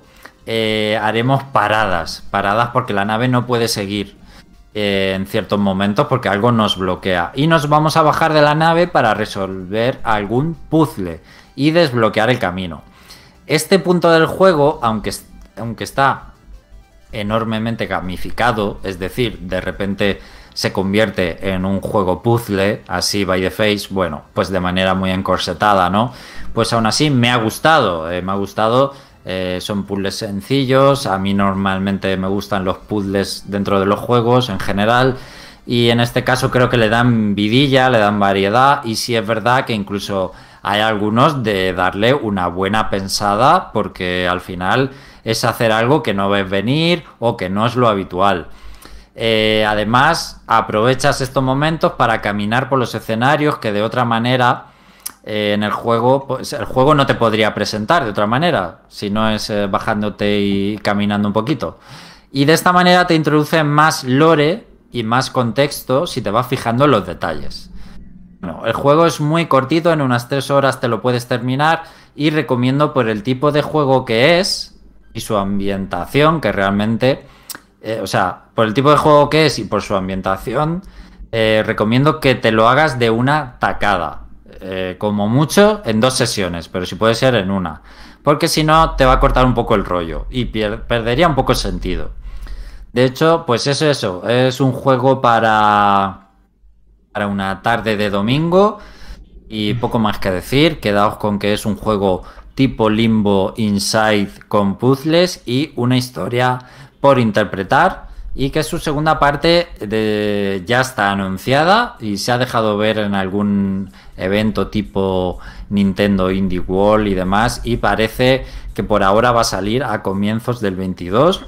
haremos paradas porque la nave no puede seguir en ciertos momentos porque algo nos bloquea, y nos vamos a bajar de la nave para resolver algún puzzle y desbloquear el camino. Este punto del juego, aunque está enormemente gamificado, es decir, de repente se convierte en un juego puzzle, así by the face, bueno, pues de manera muy encorsetada, ¿no? Pues aún así me ha gustado, son puzzles sencillos, a mí normalmente me gustan los puzzles dentro de los juegos en general, y en este caso creo que le dan vidilla, le dan variedad, y sí es verdad que incluso hay algunos de darle una buena pensada, porque al final es hacer algo que no ves venir o que no es lo habitual. Además, aprovechas estos momentos para caminar por los escenarios que de otra manera en el juego, pues el juego no te podría presentar de otra manera, si no es bajándote y caminando un poquito. Y de esta manera te introduce más lore y más contexto si te vas fijando en los detalles. Bueno, el juego es muy cortito, en unas 3 horas te lo puedes terminar, y recomiendo por el tipo de juego que es y su ambientación, que realmente... por el tipo de juego que es y por su ambientación, recomiendo que te lo hagas de una tacada, como mucho en 2 sesiones, pero si puede ser en una, porque si no te va a cortar un poco el rollo y perdería un poco el sentido. De hecho, pues es eso, es un juego para una tarde de domingo y poco más que decir. Quedaos con que es un juego tipo Limbo Inside con puzzles y una historia por interpretar, y que su segunda parte ya está anunciada y se ha dejado ver en algún evento tipo Nintendo Indie World y demás, y parece que por ahora va a salir a comienzos del 22.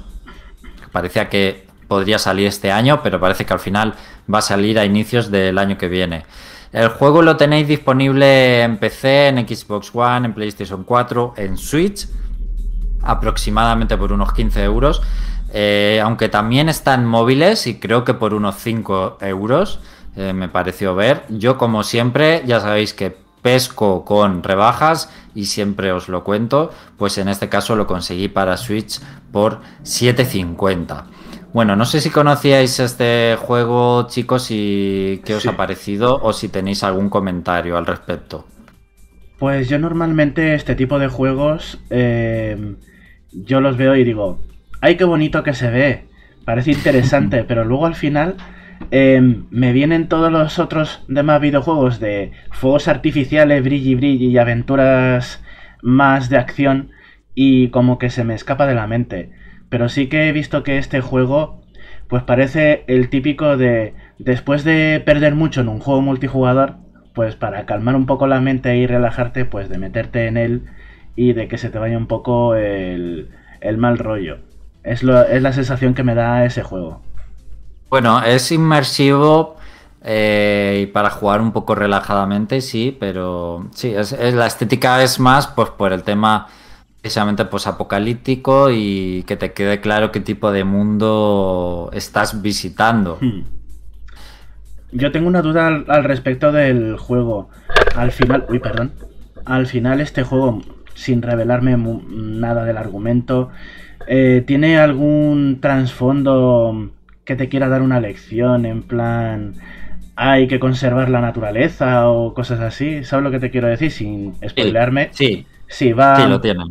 Parecía que podría salir este año, pero parece que al final va a salir a inicios del año que viene. El juego lo tenéis disponible en PC, en Xbox One, en PlayStation 4, en Switch, aproximadamente por unos 15 euros. Aunque también están móviles, y creo que por unos 5 euros me pareció ver. Yo, como siempre, ya sabéis que pesco con rebajas y siempre os lo cuento, pues en este caso lo conseguí para Switch por 7,50. Bueno, no sé si conocíais este juego, chicos, y qué os ha parecido o si tenéis algún comentario al respecto. Pues yo normalmente este tipo de juegos yo los veo y digo, ¡ay, qué bonito que se ve! Parece interesante, pero luego al final me vienen todos los otros demás videojuegos de fuegos artificiales, brilli brilli y aventuras más de acción y como que se me escapa de la mente. Pero sí que he visto que este juego pues parece el típico de después de perder mucho en un juego multijugador, pues para calmar un poco la mente y relajarte, pues de meterte en él y de que se te vaya un poco el mal rollo. Es la sensación que me da ese juego. Bueno, es inmersivo y para jugar un poco relajadamente, sí, pero sí, la estética es más pues por el tema precisamente pues apocalíptico y que te quede claro qué tipo de mundo estás visitando. Yo tengo una duda al respecto del juego. Al final, este juego, sin revelarme nada del argumento, ¿tiene algún trasfondo que te quiera dar una lección en plan hay que conservar la naturaleza o cosas así? ¿Sabes lo que te quiero decir? Sin spoilearme. Sí, sí, va, sí lo tiene.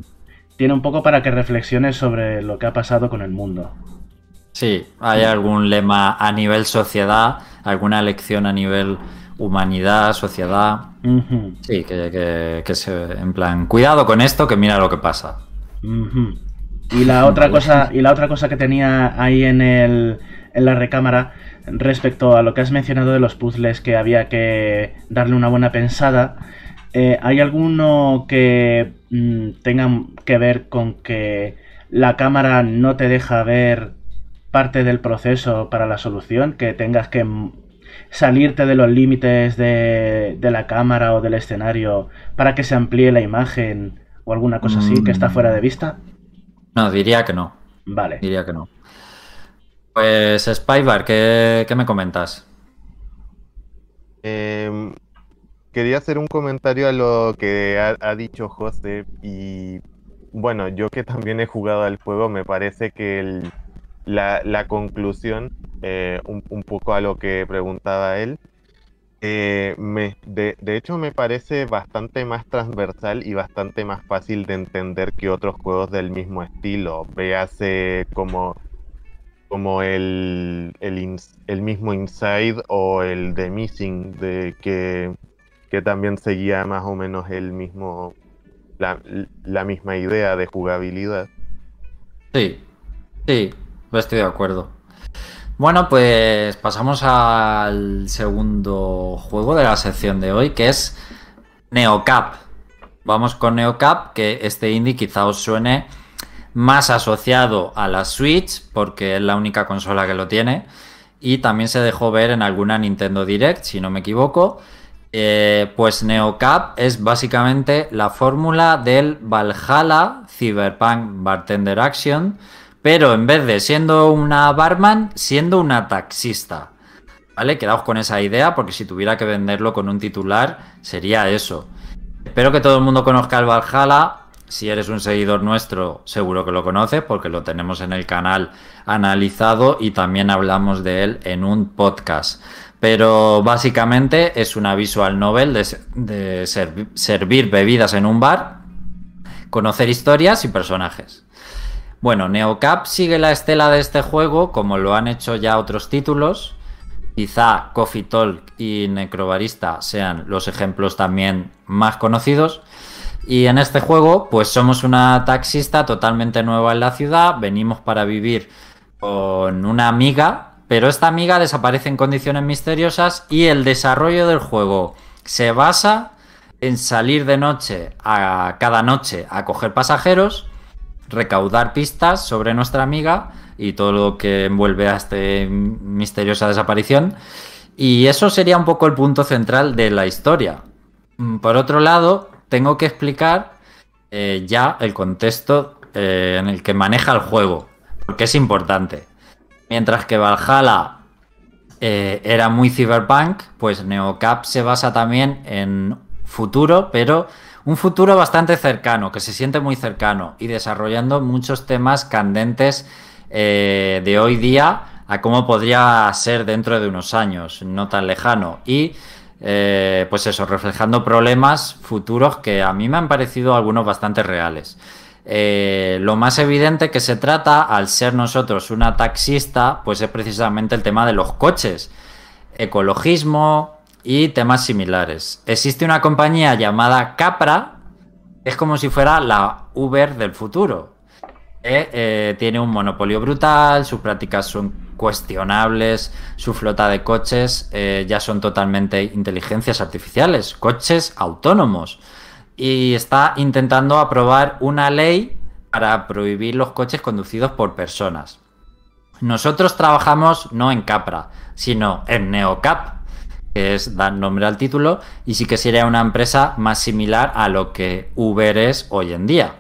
Tiene un poco para que reflexiones sobre lo que ha pasado con el mundo. Sí, hay algún lema a nivel sociedad, alguna lección a nivel humanidad, sociedad. Uh-huh. Sí, que se, en plan, cuidado con esto que mira lo que pasa. Uh-huh. Y la otra cosa que tenía ahí en la recámara respecto a lo que has mencionado de los puzzles que había que darle una buena pensada, ¿hay alguno que tenga que ver con que la cámara no te deja ver parte del proceso para la solución? Que tengas que salirte de los límites de la cámara o del escenario para que se amplíe la imagen o alguna cosa así que está fuera de vista. No, diría que no. Vale. Diría que no. Pues, Spybar, ¿qué me comentas? Quería hacer un comentario a lo que ha dicho José. Y bueno, yo que también he jugado al juego, me parece que la conclusión, un poco a lo que preguntaba él, de hecho me parece bastante más transversal y bastante más fácil de entender que otros juegos del mismo estilo. Véase como el mismo Inside o el The Missing, que también seguía más o menos la misma idea de jugabilidad. Sí, estoy de acuerdo. Bueno, pues pasamos al segundo juego de la sección de hoy, que es Neo Cab. Vamos con Neo Cab, que este indie quizá os suene más asociado a la Switch, porque es la única consola que lo tiene, y también se dejó ver en alguna Nintendo Direct, si no me equivoco. Pues Neo Cab es básicamente la fórmula del Valhalla Cyberpunk Bartender Action, pero en vez de siendo una barman, siendo una taxista, ¿vale? Quedaos con esa idea, porque si tuviera que venderlo con un titular, sería eso. Espero que todo el mundo conozca el Valhalla. Si eres un seguidor nuestro, seguro que lo conoces, porque lo tenemos en el canal analizado y también hablamos de él en un podcast. Pero básicamente es una visual novel de servir bebidas en un bar, conocer historias y personajes. Bueno, Neo Cab sigue la estela de este juego, como lo han hecho ya otros títulos. Quizá Coffee Talk y Necrobarista sean los ejemplos también más conocidos. Y en este juego, pues somos una taxista totalmente nueva en la ciudad. Venimos para vivir con una amiga, pero esta amiga desaparece en condiciones misteriosas y el desarrollo del juego se basa en salir de noche a cada noche a coger pasajeros, recaudar pistas sobre nuestra amiga y todo lo que envuelve a esta misteriosa desaparición, y eso sería un poco el punto central de la historia. Por otro lado, tengo que explicar ya el contexto en el que maneja el juego, porque es importante. Mientras que Valhalla era muy cyberpunk, pues Neo Cab se basa también en futuro, pero un futuro bastante cercano, que se siente muy cercano, y desarrollando muchos temas candentes de hoy día a cómo podría ser dentro de unos años, no tan lejano. Y pues eso, reflejando problemas futuros que a mí me han parecido algunos bastante reales. Lo más evidente que se trata, al ser nosotros una taxista, pues es precisamente el tema de los coches, ecologismo y temas similares. Existe una compañía llamada Capra, es como si fuera la Uber del futuro. Tiene un monopolio brutal, sus prácticas son cuestionables, su flota de coches ya son totalmente inteligencias artificiales, coches autónomos. Y está intentando aprobar una ley para prohibir los coches conducidos por personas. Nosotros trabajamos no en Capra, sino en Neo Cab, que es dar nombre al título, y sí que sería una empresa más similar a lo que Uber es hoy en día.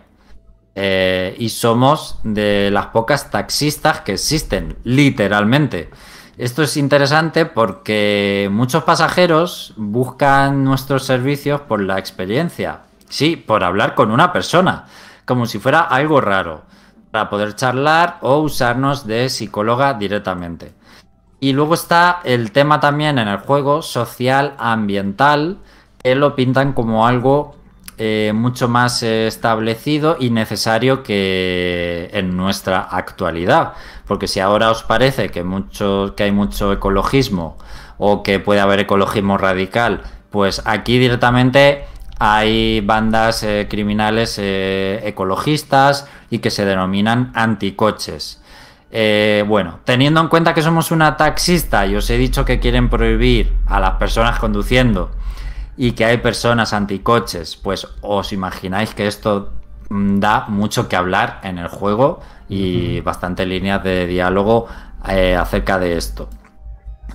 Y somos de las pocas taxistas que existen, literalmente. Esto es interesante porque muchos pasajeros buscan nuestros servicios por la experiencia. Sí, por hablar con una persona, como si fuera algo raro, para poder charlar o usarnos de psicóloga directamente. Y luego está el tema también en el juego social, ambiental, que lo pintan como algo mucho más establecido y necesario que en nuestra actualidad. Porque si ahora os parece que hay mucho ecologismo o que puede haber ecologismo radical, pues aquí directamente hay bandas criminales ecologistas y que se denominan anticoches. Bueno, teniendo en cuenta que somos una taxista y os he dicho que quieren prohibir a las personas conduciendo y que hay personas anticoches, pues os imagináis que esto da mucho que hablar en el juego y bastante líneas de diálogo acerca de esto.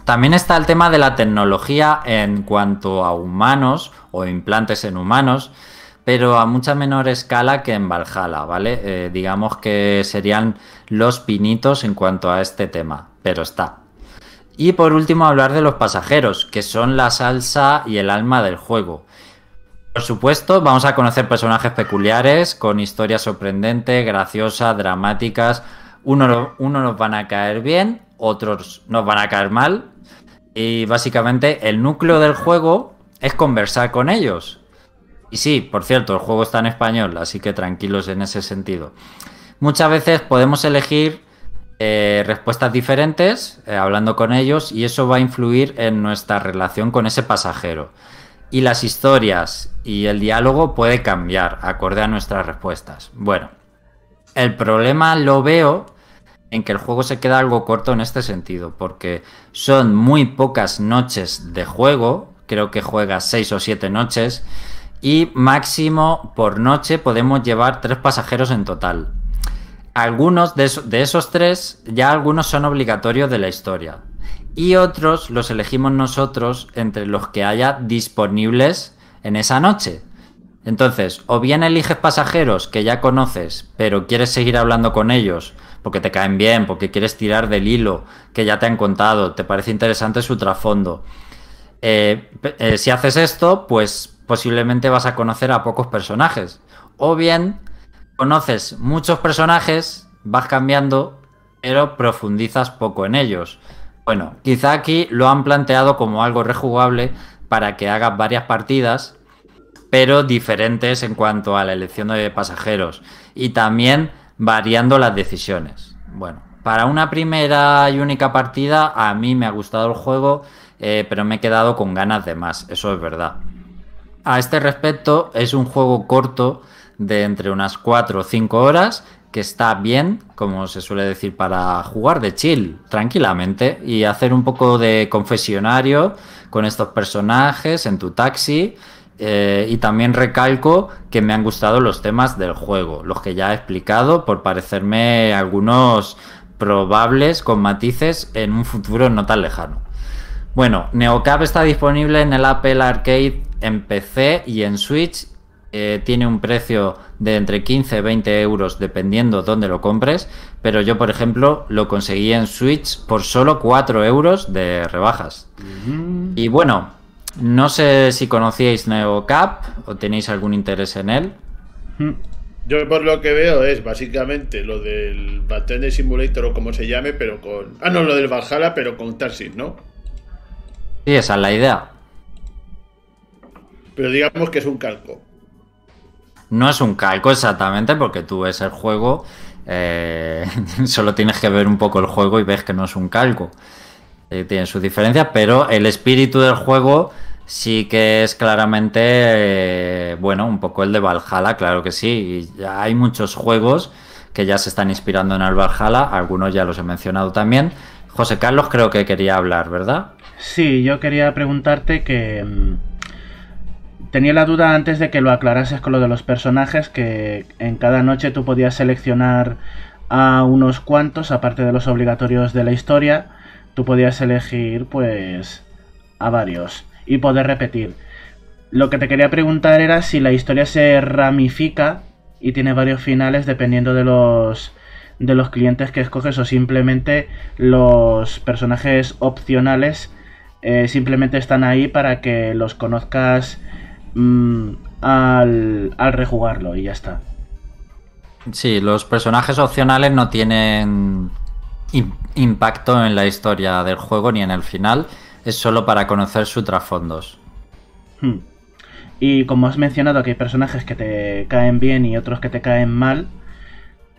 También está el tema de la tecnología en cuanto a humanos o implantes en humanos, pero a mucha menor escala que en Valhalla, ¿vale? Digamos que serían los pinitos en cuanto a este tema, pero está. Y por último, hablar de los pasajeros, que son la salsa y el alma del juego. Por supuesto, vamos a conocer personajes peculiares, con historias sorprendentes, graciosas, dramáticas. Unos nos van a caer bien, otros nos van a caer mal. Y básicamente el núcleo del juego es conversar con ellos. Y sí, por cierto, el juego está en español, así que tranquilos en ese sentido. Muchas veces podemos elegir respuestas diferentes hablando con ellos, y eso va a influir en nuestra relación con ese pasajero. Y las historias y el diálogo puede cambiar acorde a nuestras respuestas. Bueno, el problema lo veo en que el juego se queda algo corto en este sentido, porque son muy pocas noches de juego, creo que juegas 6 o 7 noches, y máximo por noche podemos llevar 3 pasajeros en total. Algunos de esos 3, ya algunos son obligatorios de la historia, y otros los elegimos nosotros entre los que haya disponibles en esa noche. Entonces, o bien eliges pasajeros que ya conoces, pero quieres seguir hablando con ellos porque te caen bien, porque quieres tirar del hilo que ya te han contado, te parece interesante su trasfondo. Si haces esto, pues posiblemente vas a conocer a pocos personajes. O bien, conoces muchos personajes, vas cambiando, pero profundizas poco en ellos. Bueno, quizá aquí lo han planteado como algo rejugable para que hagas varias partidas, pero diferentes en cuanto a la elección de pasajeros, y también variando las decisiones. Bueno, para una primera y única partida a mí me ha gustado el juego, pero me he quedado con ganas de más, eso es verdad. A este respecto, es un juego corto de entre unas 4 o 5 horas, que está bien, como se suele decir, para jugar de chill, tranquilamente, y hacer un poco de confesionario con estos personajes en tu taxi. Y también recalco que me han gustado los temas del juego, los que ya he explicado, por parecerme algunos probables con matices en un futuro no tan lejano. Bueno, Neo Cab está disponible en el Apple Arcade, en PC y en Switch. Tiene un precio de entre 15 y 20 euros dependiendo dónde lo compres, pero yo, por ejemplo, lo conseguí en Switch por solo 4 euros de rebajas. Y bueno, No sé si conocíais Neo Cab o tenéis algún interés en él. Yo por lo que veo es básicamente lo del Bartender Simulator o como se llame, pero con... Ah, no, lo del Valhalla, pero con Tarsis, ¿no? Sí, esa es la idea. Pero digamos que es un calco. No es un calco exactamente, porque tú ves el juego, solo tienes que ver un poco el juego y ves que no es un calco. Tiene sus diferencias, pero el espíritu del juego sí que es claramente, bueno, un poco el de Valhalla, claro que sí. Y hay muchos juegos que ya se están inspirando en el Valhalla, algunos ya los he mencionado también. José Carlos creo que quería hablar, ¿verdad? Sí, yo quería preguntarte que... Tenía la duda antes de que lo aclarases con lo de los personajes, que en cada noche tú podías seleccionar a unos cuantos, aparte de los obligatorios de la historia, tú podías elegir pues a varios y poder repetir. Lo que te quería preguntar era si la historia se ramifica y tiene varios finales dependiendo de los clientes que escoges, o simplemente los personajes opcionales simplemente están ahí para que los conozcas al rejugarlo y ya está. Sí, los personajes opcionales no tienen impacto en la historia del juego ni en el final, es solo para conocer sus trasfondos. Y como has mencionado que hay personajes que te caen bien y otros que te caen mal,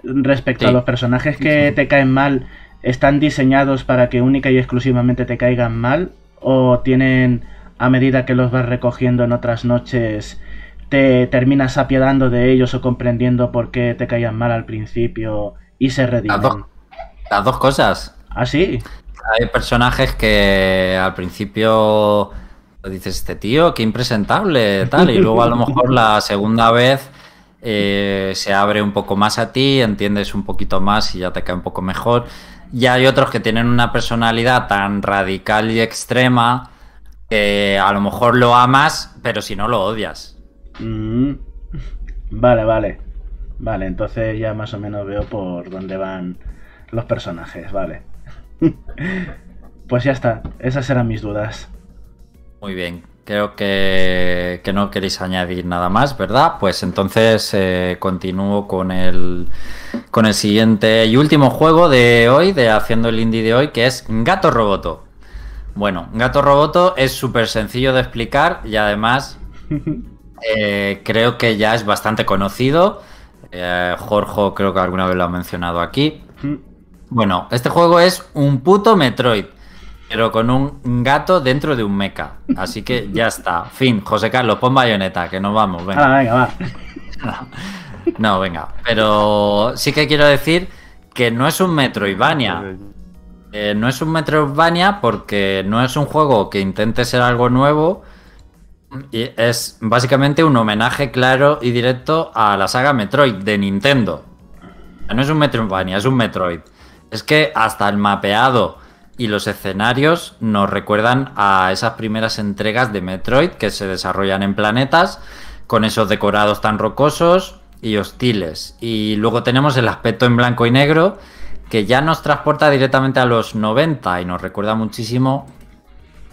respecto a los personajes que te caen mal, ¿están diseñados para que única y exclusivamente te caigan mal? ¿O tienen... a medida que los vas recogiendo en otras noches, te terminas apiadando de ellos o comprendiendo por qué te caían mal al principio y se redimen? Las dos cosas. ¿Ah, sí? Hay personajes que al principio dices, este tío, qué impresentable, tal, y luego a lo mejor la segunda vez se abre un poco más a ti, entiendes un poquito más y ya te cae un poco mejor. Y hay otros que tienen una personalidad tan radical y extrema que a lo mejor lo amas, pero si no lo odias. Vale, entonces ya más o menos veo por dónde van los personajes, vale. Pues ya está, esas eran mis dudas. Muy bien, creo que no queréis añadir nada más, ¿verdad? Pues entonces continúo con el siguiente y último juego de hoy, de Haciendo el Indie de hoy, que es Gato Roboto. Bueno, Gato Roboto es súper sencillo de explicar y además creo que ya es bastante conocido. Jorge creo que alguna vez lo ha mencionado aquí. Bueno, este juego es un puto Metroid, pero con un gato dentro de un mecha. Así que ya está. Fin. José Carlos, pon bayoneta, que nos vamos. Venga. Ah, venga, va. No, venga. Pero sí que quiero decir que no es un Metroidvania. No es un Metroidvania porque no es un juego que intente ser algo nuevo y es básicamente un homenaje claro y directo a la saga Metroid de Nintendo. No es un Metroidvania, es un Metroid. Es que hasta el mapeado y los escenarios nos recuerdan a esas primeras entregas de Metroid que se desarrollan en planetas con esos decorados tan rocosos y hostiles. Y luego tenemos el aspecto en blanco y negro que ya nos transporta directamente a los 90 y nos recuerda muchísimo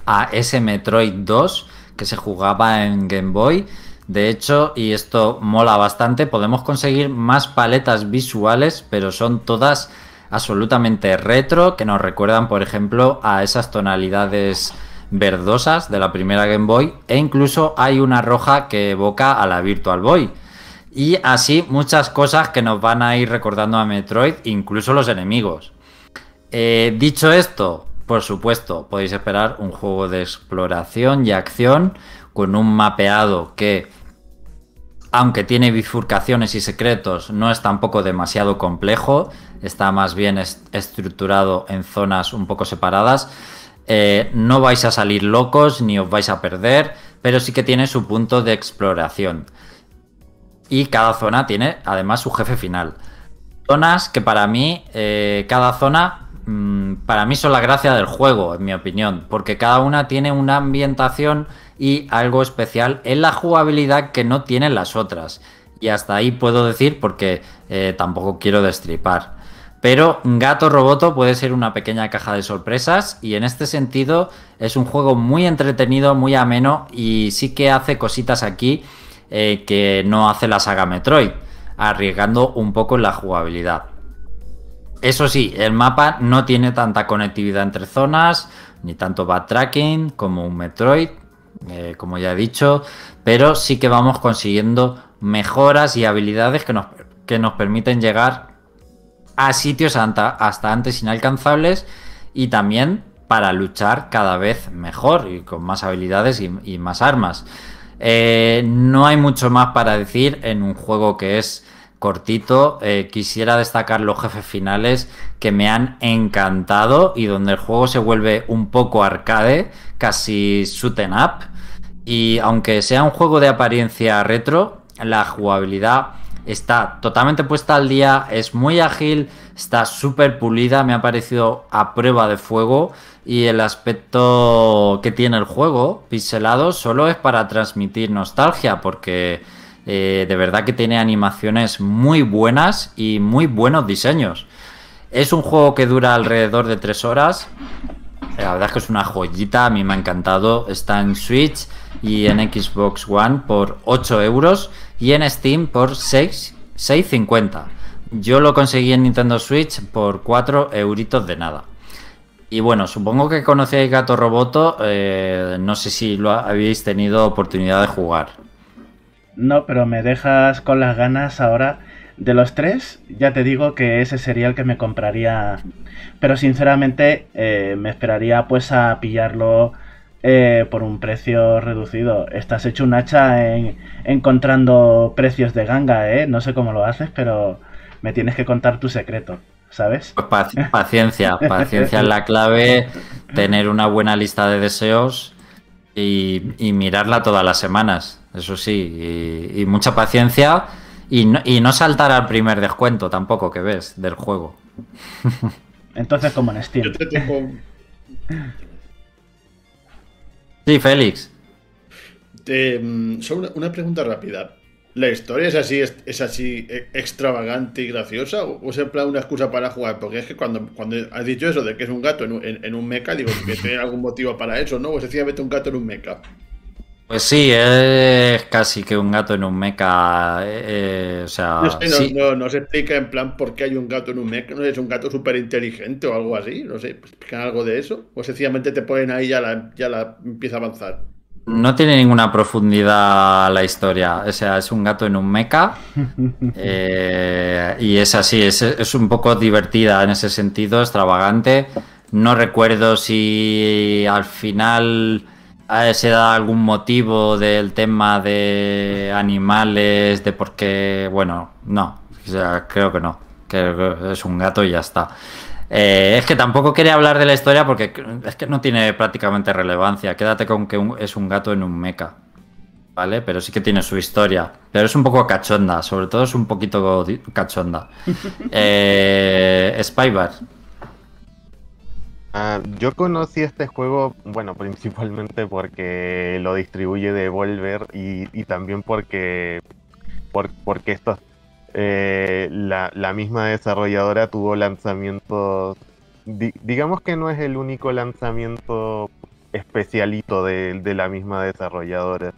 a ese Metroid 2 que se jugaba en Game Boy. De hecho, y esto mola bastante, podemos conseguir más paletas visuales, pero son todas absolutamente retro, que nos recuerdan, por ejemplo, a esas tonalidades verdosas de la primera Game Boy, e incluso hay una roja que evoca a la Virtual Boy. Y así muchas cosas que nos van a ir recordando a Metroid, incluso los enemigos. Dicho esto, por supuesto, podéis esperar un juego de exploración y acción con un mapeado que, aunque tiene bifurcaciones y secretos, no es tampoco demasiado complejo. Está más bien estructurado en zonas un poco separadas. No vais a salir locos ni os vais a perder, pero sí que tiene su punto de exploración. Y cada zona tiene además su jefe final. Zonas que para mí, cada zona, para mí son la gracia del juego, en mi opinión. Porque cada una tiene una ambientación y algo especial en la jugabilidad que no tienen las otras. Y hasta ahí puedo decir porque tampoco quiero destripar. Pero Gato Roboto puede ser una pequeña caja de sorpresas y en este sentido es un juego muy entretenido, muy ameno y sí que hace cositas aquí que no hace la saga Metroid, arriesgando un poco la jugabilidad. Eso sí, el mapa no tiene tanta conectividad entre zonas, ni tanto backtracking como un Metroid, como ya he dicho, pero sí que vamos consiguiendo mejoras y habilidades que nos permiten llegar a sitios hasta antes inalcanzables y también para luchar cada vez mejor y con más habilidades y más armas. No hay mucho más para decir en un juego que es cortito. Quisiera destacar los jefes finales que me han encantado y donde el juego se vuelve un poco arcade, casi shoot 'em up, y aunque sea un juego de apariencia retro, la jugabilidad está totalmente puesta al día, es muy ágil, está súper pulida, me ha parecido a prueba de fuego y el aspecto que tiene el juego, pixelado, solo es para transmitir nostalgia porque de verdad que tiene animaciones muy buenas y muy buenos diseños. Es un juego que dura alrededor de 3 horas, la verdad es que es una joyita, a mí me ha encantado, está en Switch y en Xbox One por 8 euros y en Steam por 6,50. Yo lo conseguí en Nintendo Switch por 4 euritos de nada. Y bueno, supongo que conocéis Gato Roboto, no sé si lo habéis tenido oportunidad de jugar. No, pero me dejas con las ganas ahora. De los 3, ya te digo que ese sería el que me compraría, pero sinceramente me esperaría pues a pillarlo por un precio reducido. Estás hecho un hacha encontrando precios de ganga, ¿eh? No sé cómo lo haces, pero me tienes que contar tu secreto, ¿sabes? Pues paciencia, paciencia es la clave, tener una buena lista de deseos y mirarla todas las semanas, eso sí, y mucha paciencia y no saltar al primer descuento tampoco que ves del juego. Entonces, como en Steam. Yo te tengo... Sí, Félix. Solo una pregunta rápida. ¿La historia es así extravagante y graciosa? ¿O es en plan una excusa para jugar? Porque es que cuando has dicho eso de que es un gato en un mecha, digo que tiene algún motivo para eso, ¿no? O sencillamente un gato en un mecha. Pues sí, es casi que un gato en un mecha. O sea, no sé, sí. No se explica en plan por qué hay un gato en un mecha. No sé, es un gato súper inteligente o algo así. No sé, ¿explican algo de eso? O sencillamente te ponen ahí y ya la empieza a avanzar. No tiene ninguna profundidad la historia. O sea, es un gato en un mecha. Y es así, es un poco divertida en ese sentido, extravagante. No recuerdo si al final se da algún motivo del tema de animales, de por qué... Bueno, no, o sea, creo que no, creo que es un gato y ya está. Es que tampoco quería hablar de la historia porque es que no tiene prácticamente relevancia, quédate con que es un gato en un mecha, ¿vale? Pero sí que tiene su historia, pero es un poco cachonda, sobre todo es un poquito cachonda. Spybar. Yo conocí este juego, bueno, principalmente porque lo distribuye Devolver y también porque estos, la misma desarrolladora tuvo lanzamientos, digamos que no es el único lanzamiento especialito de la misma desarrolladora.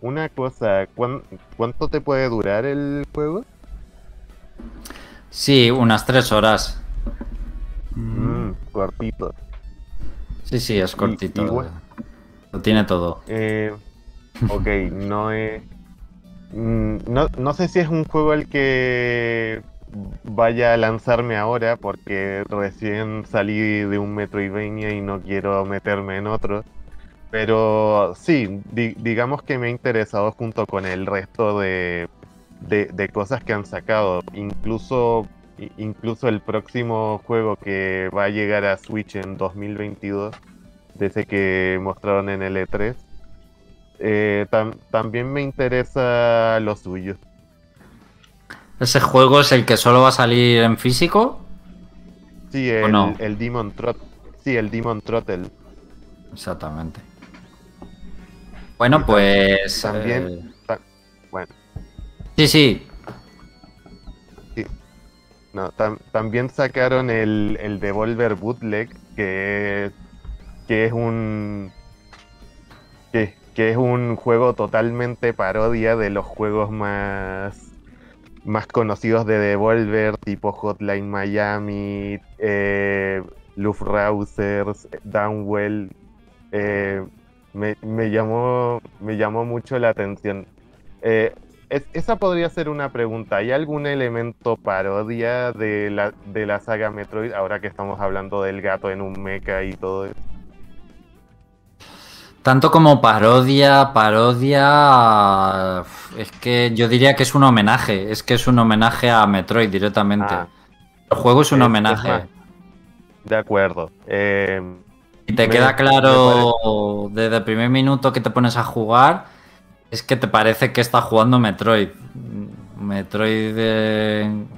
Una cosa, ¿cuánto te puede durar el juego? Sí, unas 3 horas. Cortito. Sí, es cortito. Bueno, lo tiene todo. Ok, no es... No sé si es un juego al que vaya a lanzarme ahora, porque recién salí de un Metroidvania y no quiero meterme en otro. Pero sí, digamos que me ha interesado junto con el resto de cosas que han sacado. Incluso el próximo juego que va a llegar a Switch en 2022, desde que mostraron en el E3, también me interesa lo suyo. ¿Ese juego es el que solo va a salir en físico? Sí, el Demon Throttle. Sí, el Demon Throttle. Exactamente. Bueno, y pues... También... Bueno. Sí. No, también sacaron el Devolver Bootleg, que es un juego totalmente parodia de los juegos más conocidos de Devolver, tipo Hotline Miami, Luftrausers, Downwell. Me llamó mucho la atención. Esa podría ser una pregunta. ¿Hay algún elemento parodia de la saga Metroid, ahora que estamos hablando del gato en un mecha y todo eso? Tanto como parodia... Es que yo diría que es un homenaje. Es que es un homenaje a Metroid directamente. El juego es un homenaje. De acuerdo. Y te queda claro desde el primer minuto que te pones a jugar... Es que te parece que está jugando Metroid. En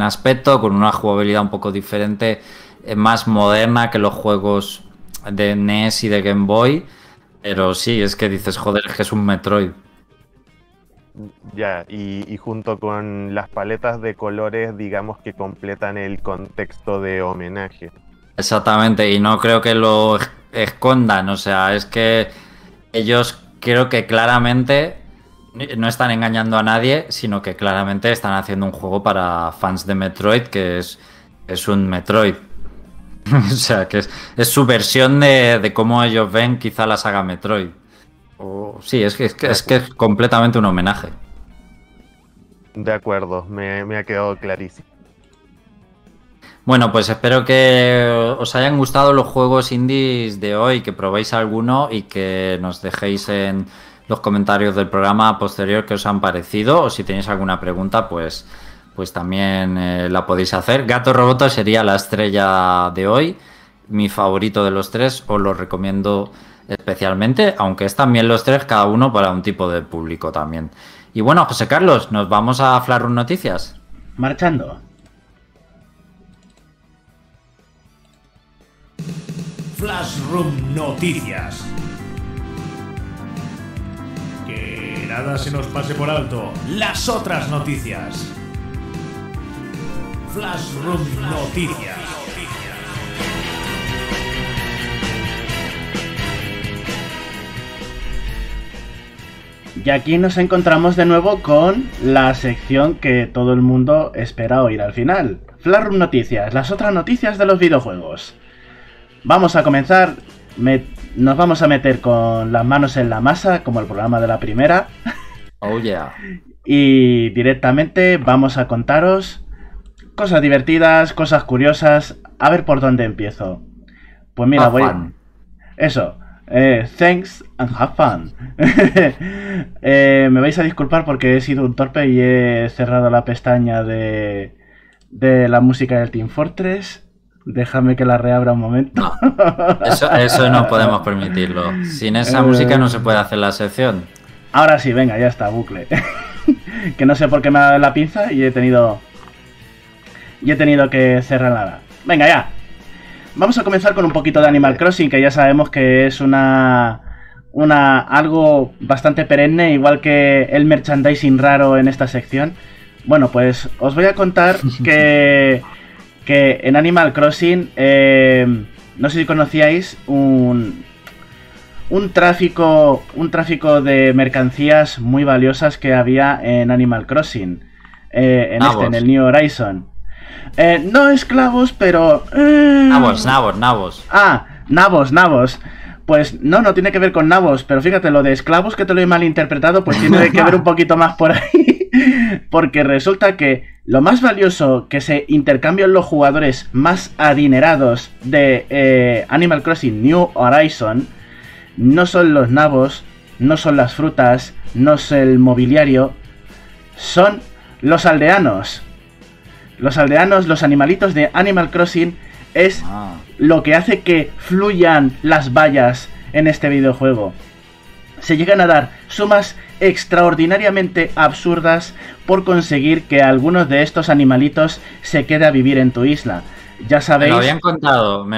aspecto, con una jugabilidad un poco diferente, más moderna que los juegos de NES y de Game Boy. Pero sí, es que dices, joder, es que es un Metroid. Ya, y junto con las paletas de colores, digamos que completan el contexto de homenaje. Exactamente, y no creo que lo escondan. O sea, es que ellos... Creo que claramente no están engañando a nadie, sino que claramente están haciendo un juego para fans de Metroid, que es un Metroid. O sea, que es su versión de cómo ellos ven quizá la saga Metroid. Sí, es que es completamente un homenaje. De acuerdo, me ha quedado clarísimo. Bueno, pues espero que os hayan gustado los juegos indies de hoy, que probéis alguno y que nos dejéis en los comentarios del programa posterior qué os han parecido, o si tenéis alguna pregunta, pues también la podéis hacer. Gato Roboto sería la estrella de hoy, mi favorito de los tres, os lo recomiendo especialmente, aunque es también los tres, cada uno para un tipo de público también. Y bueno, José Carlos, nos vamos a Flarun Noticias. Marchando. Flashroom Noticias. Que nada se nos pase por alto. Las otras noticias. Flashroom Noticias. Y aquí nos encontramos de nuevo con la sección que todo el mundo espera oír al final. Flashroom Noticias, las otras noticias de los videojuegos. Vamos a comenzar, nos vamos a meter con las manos en la masa, como el programa de la primera. Oh yeah. Y directamente vamos a contaros cosas divertidas, cosas curiosas. A ver por dónde empiezo. Pues mira, Eso. Thanks and have fun. Me vais a disculpar porque he sido un torpe y he cerrado la pestaña de la música del Team Fortress. Déjame que la reabra un momento. No, eso no podemos permitirlo. Sin esa música no se puede hacer la sección. Ahora sí, venga, ya está, bucle. Que no sé por qué me ha dado la pinza y he tenido que cerrarla. Venga, ya. Vamos a comenzar con un poquito de Animal Crossing, que ya sabemos que es algo bastante perenne, igual que el merchandising raro en esta sección. Bueno, pues os voy a contar que en Animal Crossing, no sé si conocíais, un tráfico de mercancías muy valiosas que había en Animal Crossing, en el New Horizon. No esclavos, pero... Nabos. Nabos. Pues no tiene que ver con nabos, pero fíjate, lo de esclavos que te lo he malinterpretado, pues tiene que ver un poquito más por ahí. Porque resulta que lo más valioso que se intercambian los jugadores más adinerados de Animal Crossing New Horizon no son los nabos, no son las frutas, no es el mobiliario, son los aldeanos. Los aldeanos, los animalitos de Animal Crossing es lo que hace que fluyan las vallas en este videojuego. Se llegan a dar sumas extraordinariamente absurdas por conseguir que algunos de estos animalitos se quede a vivir en tu isla. Ya sabéis... Me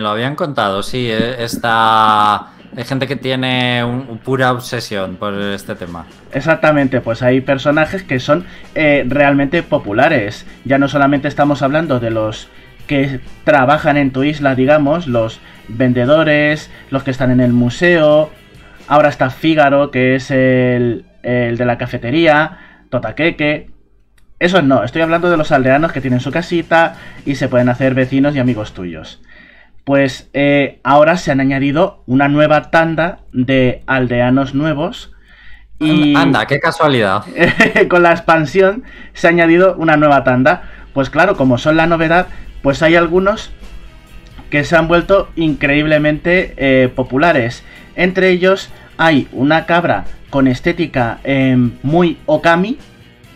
lo habían contado, sí. Esta Hay gente que tiene pura obsesión por este tema. Exactamente, pues hay personajes que son realmente populares. Ya no solamente estamos hablando de los que trabajan en tu isla, digamos, los vendedores, los que están en el museo. Ahora está Fígaro, que es el de la cafetería, Totaqueque. Eso no, estoy hablando de los aldeanos que tienen su casita y se pueden hacer vecinos y amigos tuyos. Pues ahora se han añadido una nueva tanda de aldeanos nuevos. Y anda, qué casualidad. Con la expansión se ha añadido una nueva tanda. Pues claro, como son la novedad, pues hay algunos que se han vuelto increíblemente populares. Entre ellos hay una cabra con estética muy okami,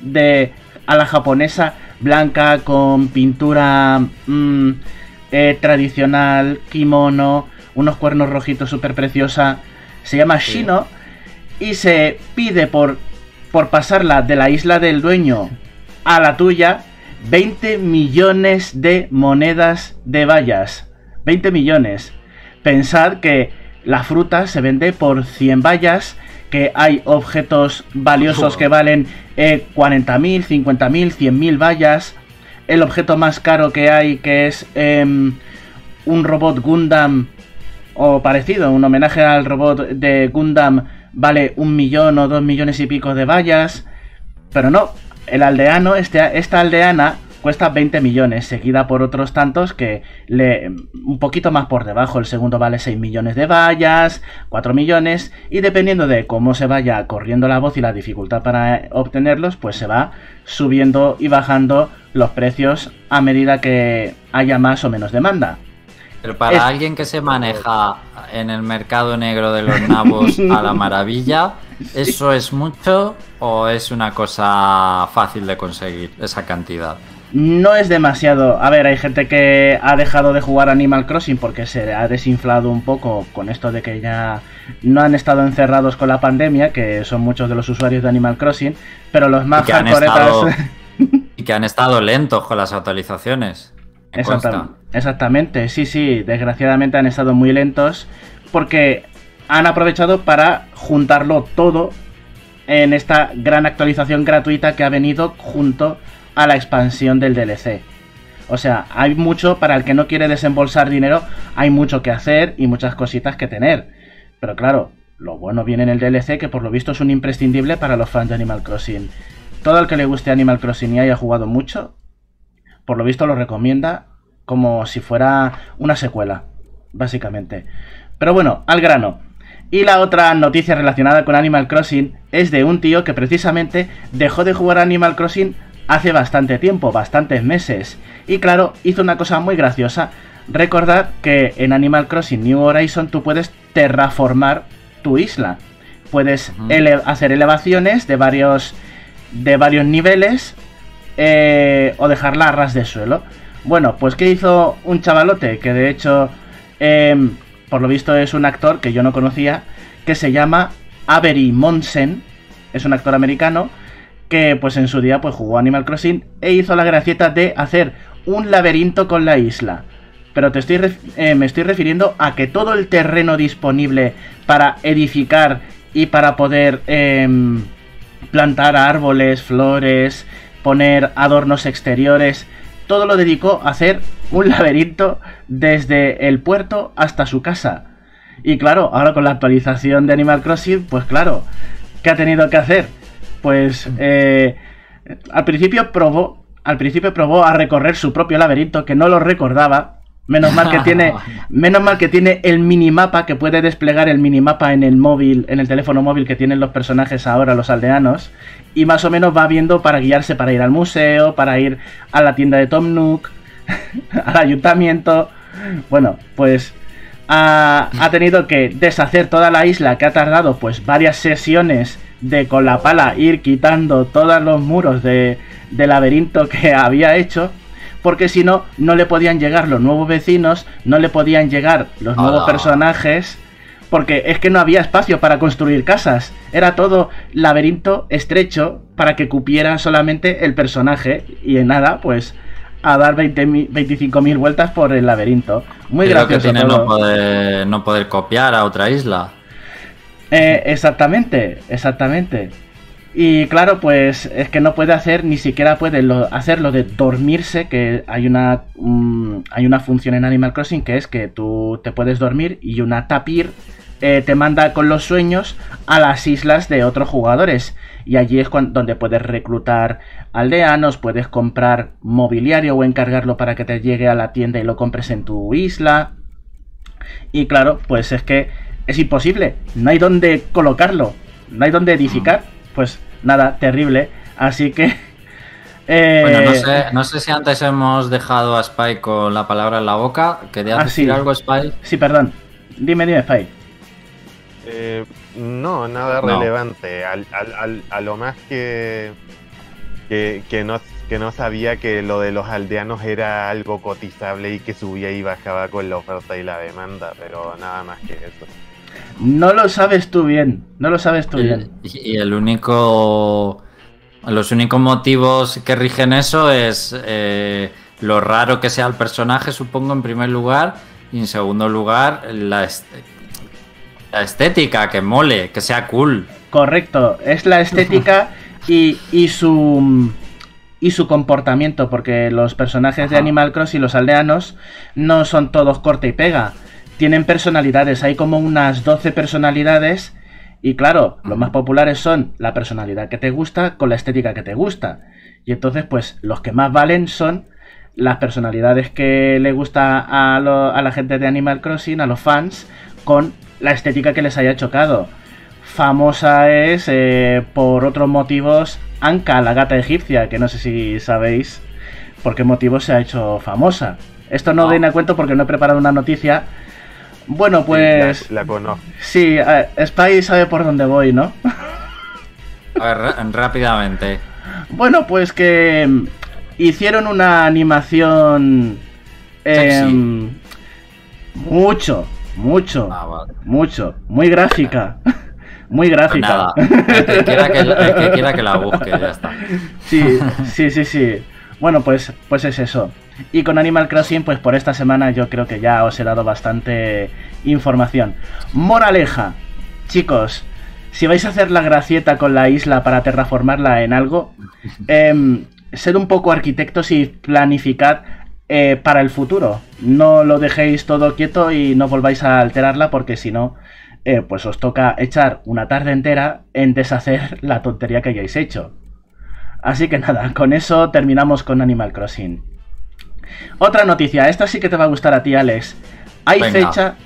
de a la japonesa, blanca, con pintura tradicional, kimono, unos cuernos rojitos súper preciosa. Se llama Shino y se pide por pasarla de la isla del dueño a la tuya 20 millones de monedas de bayas. 20 millones. Pensad que la fruta se vende por 100 bayas, que hay objetos valiosos que valen 40.000, 50.000, 100.000 vallas. El objeto más caro que hay, que es un robot Gundam o parecido, un homenaje al robot de Gundam, vale 1 millón o 2 millones y pico de vallas. Pero no, el aldeano, esta aldeana cuesta 20 millones, seguida por otros tantos que un poquito más por debajo. El segundo vale 6 millones de vallas, 4 millones, y dependiendo de cómo se vaya corriendo la voz y la dificultad para obtenerlos, pues se va subiendo y bajando los precios a medida que haya más o menos demanda. Pero para alguien que se maneja en el mercado negro de los nabos a la maravilla, ¿eso es mucho o es una cosa fácil de conseguir, esa cantidad? No es demasiado. A ver, hay gente que ha dejado de jugar Animal Crossing porque se ha desinflado un poco con esto de que ya no han estado encerrados con la pandemia, que son muchos de los usuarios de Animal Crossing, pero los más hardcoretas... Y que han estado lentos con las actualizaciones. Exactamente, sí, desgraciadamente han estado muy lentos porque han aprovechado para juntarlo todo en esta gran actualización gratuita que ha venido junto a la expansión del DLC. O sea, hay mucho para el que no quiere desembolsar dinero, hay mucho que hacer y muchas cositas que tener. Pero claro, lo bueno viene en el DLC, que por lo visto es un imprescindible para los fans de Animal Crossing. Todo el que le guste Animal Crossing y haya jugado mucho, por lo visto lo recomienda como si fuera una secuela, básicamente. Pero bueno, al grano. Y la otra noticia relacionada con Animal Crossing es de un tío que precisamente dejó de jugar Animal Crossing hace bastante tiempo, bastantes meses. Y claro, hizo una cosa muy graciosa. Recordad que en Animal Crossing New Horizons tú puedes terraformar tu isla. Puedes hacer elevaciones de varios niveles o dejarla a ras de suelo. Bueno, pues ¿qué hizo un chavalote? Que de hecho, por lo visto es un actor que yo no conocía, que se llama Avery Monsen. Es un actor americano que pues en su día pues jugó Animal Crossing e hizo la gracieta de hacer un laberinto con la isla. Pero me estoy refiriendo a que todo el terreno disponible para edificar y para poder plantar árboles, flores, poner adornos exteriores, todo lo dedicó a hacer un laberinto desde el puerto hasta su casa. Y claro, ahora con la actualización de Animal Crossing, pues claro, ¿qué ha tenido que hacer? Pues al principio probó a recorrer su propio laberinto, que no lo recordaba. Menos mal que tiene el minimapa, que puede desplegar el minimapa en el móvil, en el teléfono móvil que tienen los personajes ahora, los aldeanos, y más o menos va viendo para guiarse, para ir al museo, para ir a la tienda de Tom Nook, al ayuntamiento. Bueno, pues ha tenido que deshacer toda la isla, que ha tardado pues varias sesiones de con la pala ir quitando todos los muros de laberinto que había hecho, porque si no, no le podían llegar los nuevos vecinos, no le podían llegar los nuevos personajes, porque es que no había espacio para construir casas. Era todo laberinto estrecho para que cupiera solamente el personaje, y en nada, pues a dar 25.000 vueltas por el laberinto. Muy gracioso. Creo que tiene todo. No poder copiar a otra isla. Exactamente, exactamente. Y claro, pues es que no puede hacer, ni siquiera puede hacer lo de dormirse, que hay una función en Animal Crossing que es que tú te puedes dormir y una tapir te manda con los sueños a las islas de otros jugadores. Y allí es donde puedes reclutar aldeanos, puedes comprar mobiliario o encargarlo para que te llegue a la tienda y lo compres en tu isla. Y claro, pues es que es imposible, no hay dónde colocarlo, no hay dónde edificar. Pues nada, terrible. Así que... Bueno, no sé si antes hemos dejado a Spy con la palabra en la boca. ¿Querías decir algo, Spy? Sí, perdón. Dime, Spy. No, nada relevante. A lo más que no sabía que lo de los aldeanos era algo cotizable y que subía y bajaba con la oferta y la demanda, pero nada más que eso. No lo sabes tú bien, no lo sabes tú bien. Y los únicos motivos que rigen eso es lo raro que sea el personaje, supongo, en primer lugar, y en segundo lugar, la estética, que mole, que sea cool. Correcto, es la estética y su comportamiento, porque los personajes de Animal Crossing y los aldeanos no son todos corte y pega. Tienen personalidades, hay como unas 12 personalidades y claro, los más populares son la personalidad que te gusta con la estética que te gusta. Y entonces pues los que más valen son las personalidades que le gusta a la gente de Animal Crossing, a los fans, con la estética que les haya chocado. Famosa es, por otros motivos, Anka, la gata egipcia, que no sé si sabéis por qué motivo se ha hecho famosa. Esto no viene a cuento porque no he preparado una noticia. Bueno, pues... Sí, la conozco. Sí, Spy sabe por dónde voy, ¿no? A ver, rápidamente. Bueno, pues que hicieron una animación... Mucho. Muy gráfica. Muy gráfica. Pues nada, el que quiera que la busque, ya está. Sí. Bueno, pues es eso. Y con Animal Crossing, pues por esta semana yo creo que ya os he dado bastante información. Moraleja, chicos, si vais a hacer la gracieta con la isla para terraformarla en algo, sed un poco arquitectos y planificad para el futuro. No lo dejéis todo quieto y no volváis a alterarla, porque si no, pues os toca echar una tarde entera en deshacer la tontería que hayáis hecho. Así que nada, con eso terminamos con Animal Crossing. Otra noticia, esta sí que te va a gustar a ti, Alex. Hay fecha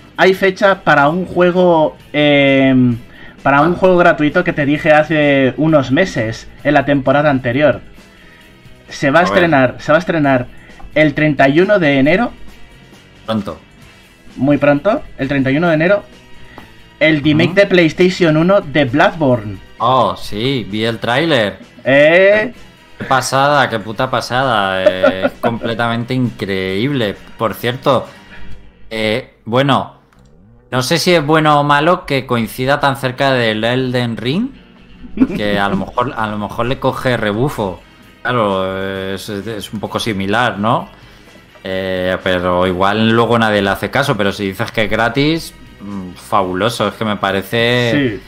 para un juego gratuito que te dije hace unos meses, en la temporada anterior. Se va a estrenar el 31 de enero. Pronto. Muy pronto, el 31 de enero. El remake de PlayStation 1 de Bloodborne. Oh, sí, vi el tráiler. Qué puta pasada, completamente increíble. Por cierto, bueno, no sé si es bueno o malo que coincida tan cerca del Elden Ring, que a lo mejor le coge rebufo. Claro, es un poco similar, ¿no? Pero igual luego nadie le hace caso, pero si dices que es gratis, fabuloso, es que me parece... Sí.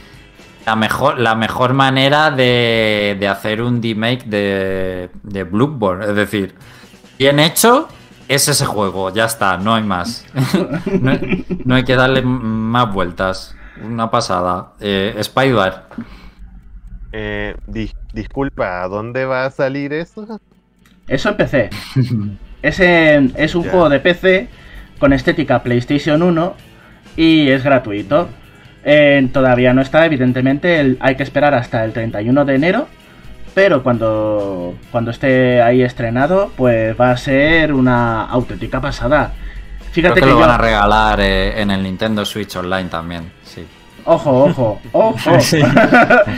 La mejor manera de hacer un remake de Bloodborne, es decir, bien hecho es ese juego, ya está, no hay más. No hay que darle más vueltas, una pasada. Spybar. Disculpa, ¿a dónde va a salir eso? Eso en PC. Es un juego de PC con estética PlayStation 1 y es gratuito. Todavía no está, evidentemente, hay que esperar hasta el 31 de enero, pero cuando esté ahí estrenado, pues va a ser una auténtica pasada. Fíjate. Creo que lo van a regalar en el Nintendo Switch Online también, sí. Ojo. Sí.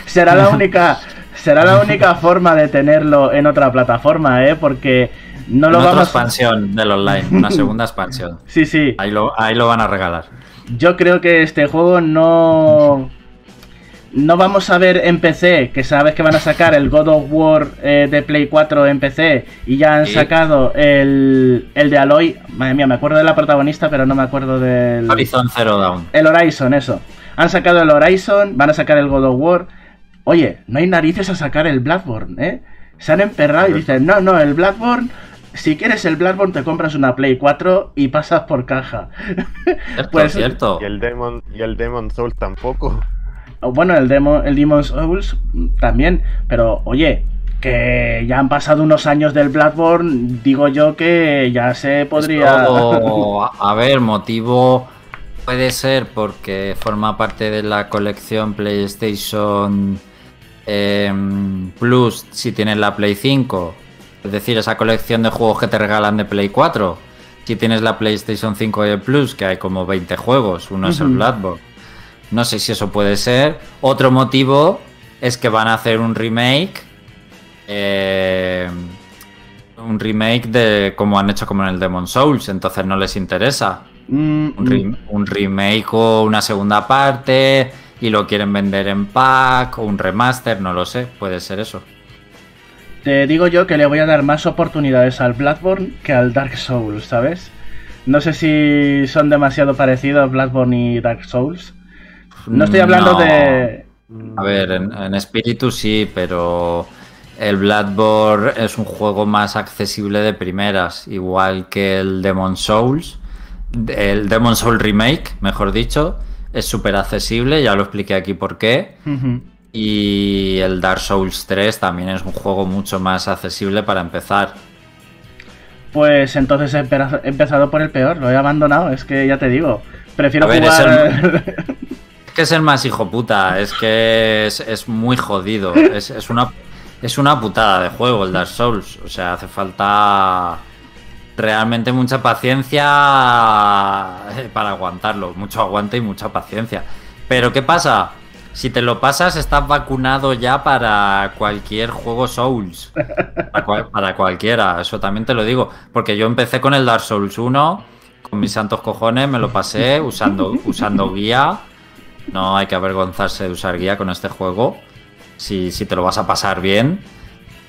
será la única forma de tenerlo en otra plataforma, porque no lo vamos a... Una expansión del online, una segunda expansión. Sí. Ahí lo van a regalar. Yo creo que este juego no no vamos a ver en PC, que sabes que van a sacar el God of War de Play 4 en PC, y ya han sacado el de Aloy. Madre mía, me acuerdo de la protagonista, pero no me acuerdo del... Horizon Zero Dawn. El Horizon, eso. Han sacado el Horizon, van a sacar el God of War. Oye, no hay narices a sacar el Bloodborne, ¿eh? Se han emperrado y dicen, no, no, el Bloodborne... Si quieres el Bloodborne te compras una Play 4 y pasas por caja. Pues cierto. Y el Demon Souls tampoco. Bueno, el Demon Souls también, pero oye, que ya han pasado unos años del Bloodborne, digo yo que ya se podría... Esto, a ver, motivo puede ser porque forma parte de la colección PlayStation Plus si tienes la Play 5. Es decir, esa colección de juegos que te regalan de Play 4. Si tienes la PlayStation 5 y el Plus, que hay como 20 juegos, uno es el Bloodborne. No sé si eso puede ser. Otro motivo es que van a hacer un remake. Un remake de como han hecho como en el Demon's Souls, entonces no les interesa. Un remake o una segunda parte y lo quieren vender en pack o un remaster, no lo sé, puede ser eso. Te digo yo que le voy a dar más oportunidades al Bloodborne que al Dark Souls, ¿sabes? No sé si son demasiado parecidos Bloodborne y Dark Souls. No estoy hablando de... A ver, en espíritu sí, pero el Bloodborne es un juego más accesible de primeras, igual que el Demon's Souls. El Demon's Souls Remake, mejor dicho, es súper accesible, ya lo expliqué aquí por qué. Y el Dark Souls 3 también es un juego mucho más accesible para empezar. Pues entonces he empezado por el peor, lo he abandonado, es que ya te digo, prefiero jugar... Es que es el más hijoputa, es que es muy jodido, es una putada de juego el Dark Souls, o sea, hace falta realmente mucha paciencia para aguantarlo, mucho aguante y mucha paciencia. Pero ¿qué pasa? Si te lo pasas, estás vacunado ya para cualquier juego Souls. Para cualquiera, eso también te lo digo. Porque yo empecé con el Dark Souls 1, con mis santos cojones, me lo pasé usando guía. No hay que avergonzarse de usar guía con este juego. Si te lo vas a pasar bien,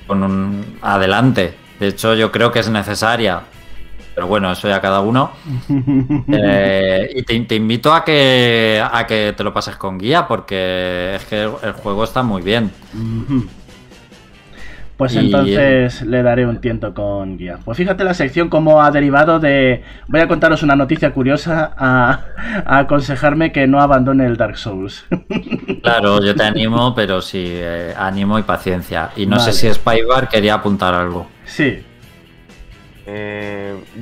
con un adelante. De hecho, yo creo que es necesaria. Pero bueno, eso ya cada uno. Y te invito a que te lo pases con guía, porque es que el juego está muy bien. Pues entonces le daré un tiento con guía. Pues fíjate la sección como ha derivado de... Voy a contaros una noticia curiosa a aconsejarme que no abandone el Dark Souls. Claro, yo te animo, pero sí, ánimo y paciencia. Y no sé si Spybar quería apuntar algo. Sí.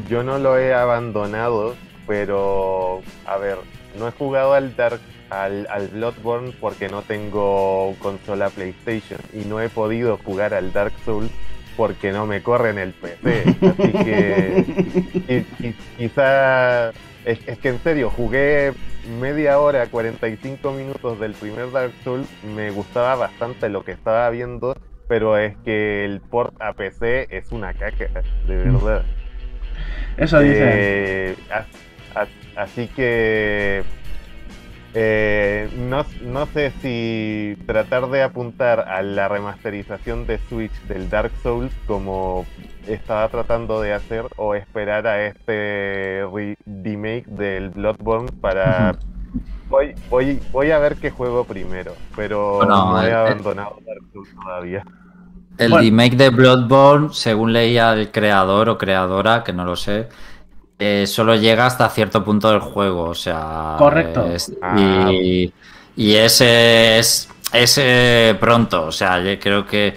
Yo no lo he abandonado, pero a ver, no he jugado al Bloodborne porque no tengo consola PlayStation y no he podido jugar al Dark Souls porque no me corre en el PC, así que quizá es que en serio jugué media hora, 45 minutos del primer Dark Souls, me gustaba bastante lo que estaba viendo. Pero es que el port a PC es una caca, de verdad. Eso dice. Así que no sé si tratar de apuntar a la remasterización de Switch del Dark Souls como estaba tratando de hacer o esperar a este remake del Bloodborne para... Voy a ver qué juego primero, pero no he abandonado Dark Souls todavía. El remake de Bloodborne, según leía el creador o creadora, que no lo sé, solo llega hasta cierto punto del juego, o sea... Correcto. Y ese es pronto, o sea, yo creo que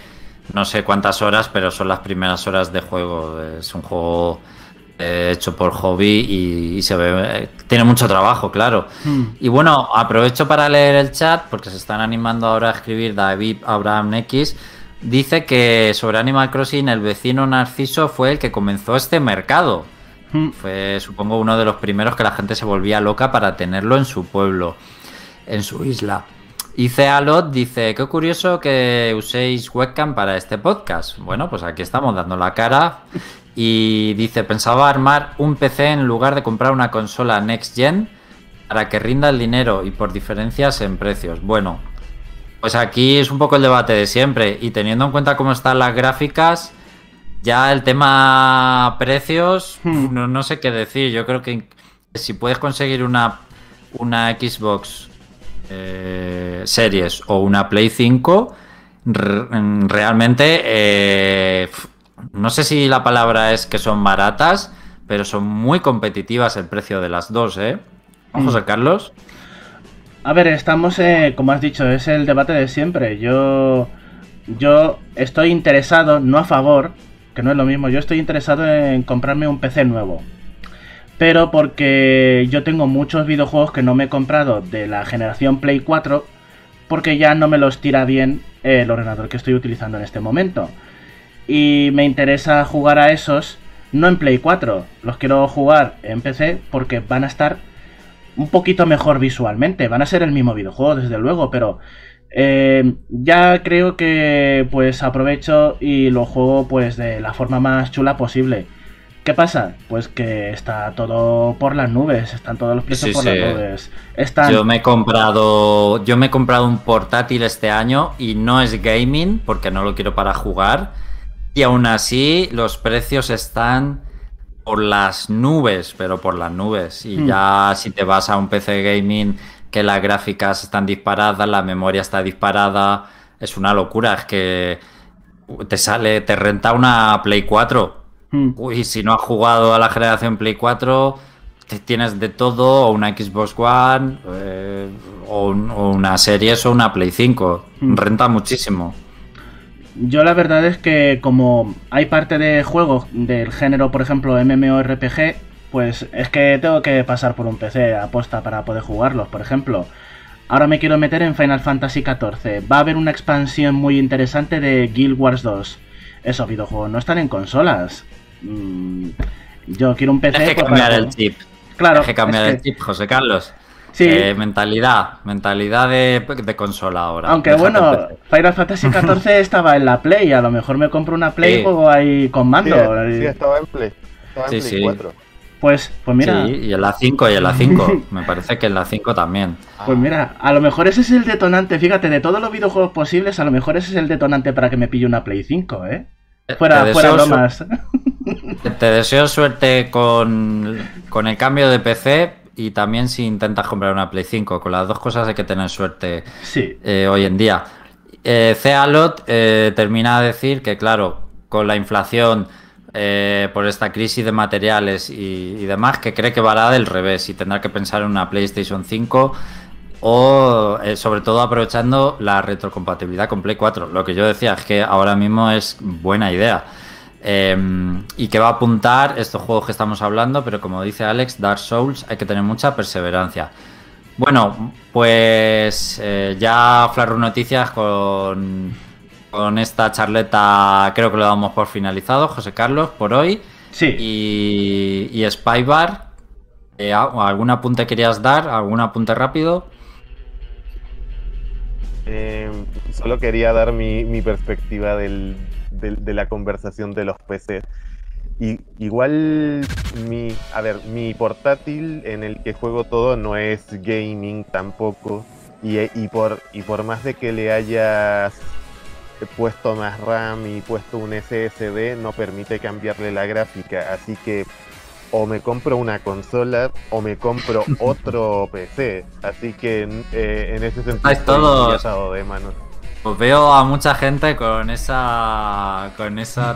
no sé cuántas horas, pero son las primeras horas de juego. Es un juego hecho por hobby y se ve... Tiene mucho trabajo, claro. Y bueno, aprovecho para leer el chat, porque se están animando ahora a escribir. David Abraham X dice que sobre Animal Crossing el vecino Narciso fue el que comenzó este mercado. Fue, supongo, uno de los primeros que la gente se volvía loca para tenerlo en su pueblo, en su isla. Y Cealot dice, qué curioso que uséis webcam para este podcast. Bueno, pues aquí estamos dando la cara. Y dice, pensaba armar un PC en lugar de comprar una consola Next Gen para que rinda el dinero y por diferencias en precios. Bueno, Pues aquí es un poco el debate de siempre, y teniendo en cuenta cómo están las gráficas, ya el tema precios, no sé qué decir. Yo creo que si puedes conseguir una Xbox Series o una Play 5, realmente no sé si la palabra es que son baratas, pero son muy competitivas el precio de las dos, ¿eh? Vamos a Carlos. A ver, estamos, como has dicho, es el debate de siempre. Yo estoy interesado, no a favor, que no es lo mismo, yo estoy interesado en comprarme un PC nuevo. Pero porque yo tengo muchos videojuegos que no me he comprado de la generación Play 4, porque ya no me los tira bien el ordenador que estoy utilizando en este momento. Y me interesa jugar a esos, no en Play 4, los quiero jugar en PC porque van a estar un poquito mejor visualmente. Van a ser el mismo videojuego, desde luego, pero ya creo que pues aprovecho y lo juego pues de la forma más chula posible. ¿Qué pasa? Pues que está todo por las nubes, están todos los precios las nubes. Yo me he comprado un portátil este año y no es gaming porque no lo quiero para jugar, y aún así los precios están por las nubes, pero por las nubes. Y ya si te vas a un PC gaming, que las gráficas están disparadas, la memoria está disparada, es una locura. Es que te renta una Play 4. Uy, si no has jugado a la generación Play 4, tienes de todo, o una Xbox One, o una Series o una Play 5. Renta muchísimo. Yo la verdad es que como hay parte de juegos del género, por ejemplo, MMORPG, pues es que tengo que pasar por un PC aposta para poder jugarlos. Por ejemplo, ahora me quiero meter en Final Fantasy XIV. Va a haber una expansión muy interesante de Guild Wars 2. Esos videojuegos no están en consolas. Yo quiero un PC. Hay que cambiar el chip. Claro. Hay que cambiar el chip, José Carlos. Sí. Mentalidad de consola ahora. Aunque déjate, bueno, Final Fantasy XIV estaba en la Play. A lo mejor me compro una Play y juego ahí con mando. Sí, estaba en Play. Estaba en Play 4. Pues mira. Sí, y en la 5, me parece que en la 5 también. Pues mira, a lo mejor ese es el detonante. Fíjate, de todos los videojuegos posibles, a lo mejor ese es el detonante para que me pille una Play 5, ¿eh? Fuera bromas. Te deseo suerte con el cambio de PC. Y también si intentas comprar una Play 5, con las dos cosas hay que tener suerte hoy en día. Cealot termina de decir que, claro, con la inflación, por esta crisis de materiales y demás, que cree que vará del revés y tendrá que pensar en una PlayStation 5 o, sobre todo, aprovechando la retrocompatibilidad con Play 4. Lo que yo decía es que ahora mismo es buena idea. Y que va a apuntar estos juegos que estamos hablando, pero como dice Alex, Dark Souls, hay que tener mucha perseverancia. Bueno, pues ya Flarru Noticias con esta charleta creo que lo damos por finalizado, José Carlos, por hoy. Sí. Y Spybar, ¿algún apunte querías dar? ¿Algún apunte rápido? Solo quería dar mi perspectiva de la conversación de los PCs. Y igual mi portátil en el que juego todo no es gaming tampoco, y por más de que le hayas puesto más RAM y puesto un SSD, no permite cambiarle la gráfica, así que o me compro una consola o me compro otro PC, así que en ese sentido estoy atado de manos. Pues veo a mucha gente con esa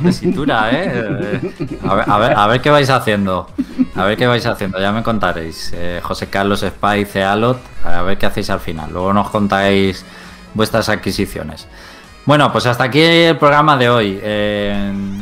tesitura, ¿eh? A ver qué vais haciendo. A ver qué vais haciendo, ya me contaréis. José Carlos, Spy, Cealot, a ver qué hacéis al final. Luego nos contáis vuestras adquisiciones. Bueno, pues hasta aquí el programa de hoy.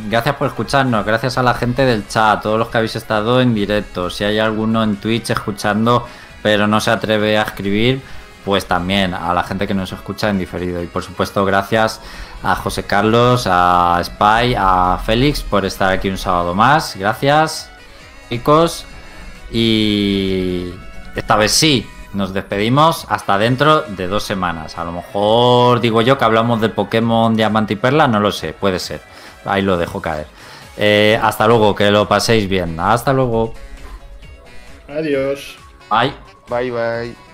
Gracias por escucharnos, gracias a la gente del chat, a todos los que habéis estado en directo. Si hay alguno en Twitch escuchando, pero no se atreve a escribir, pues también a la gente que nos escucha en diferido. Y por supuesto, gracias a José Carlos, a Spy, a Félix por estar aquí un sábado más. Gracias, chicos. Y esta vez sí, nos despedimos hasta dentro de 2 semanas. A lo mejor digo yo que hablamos del Pokémon Diamante y Perla, no lo sé, puede ser. Ahí lo dejo caer. Hasta luego, que lo paséis bien. Hasta luego. Adiós. Bye. Bye, bye.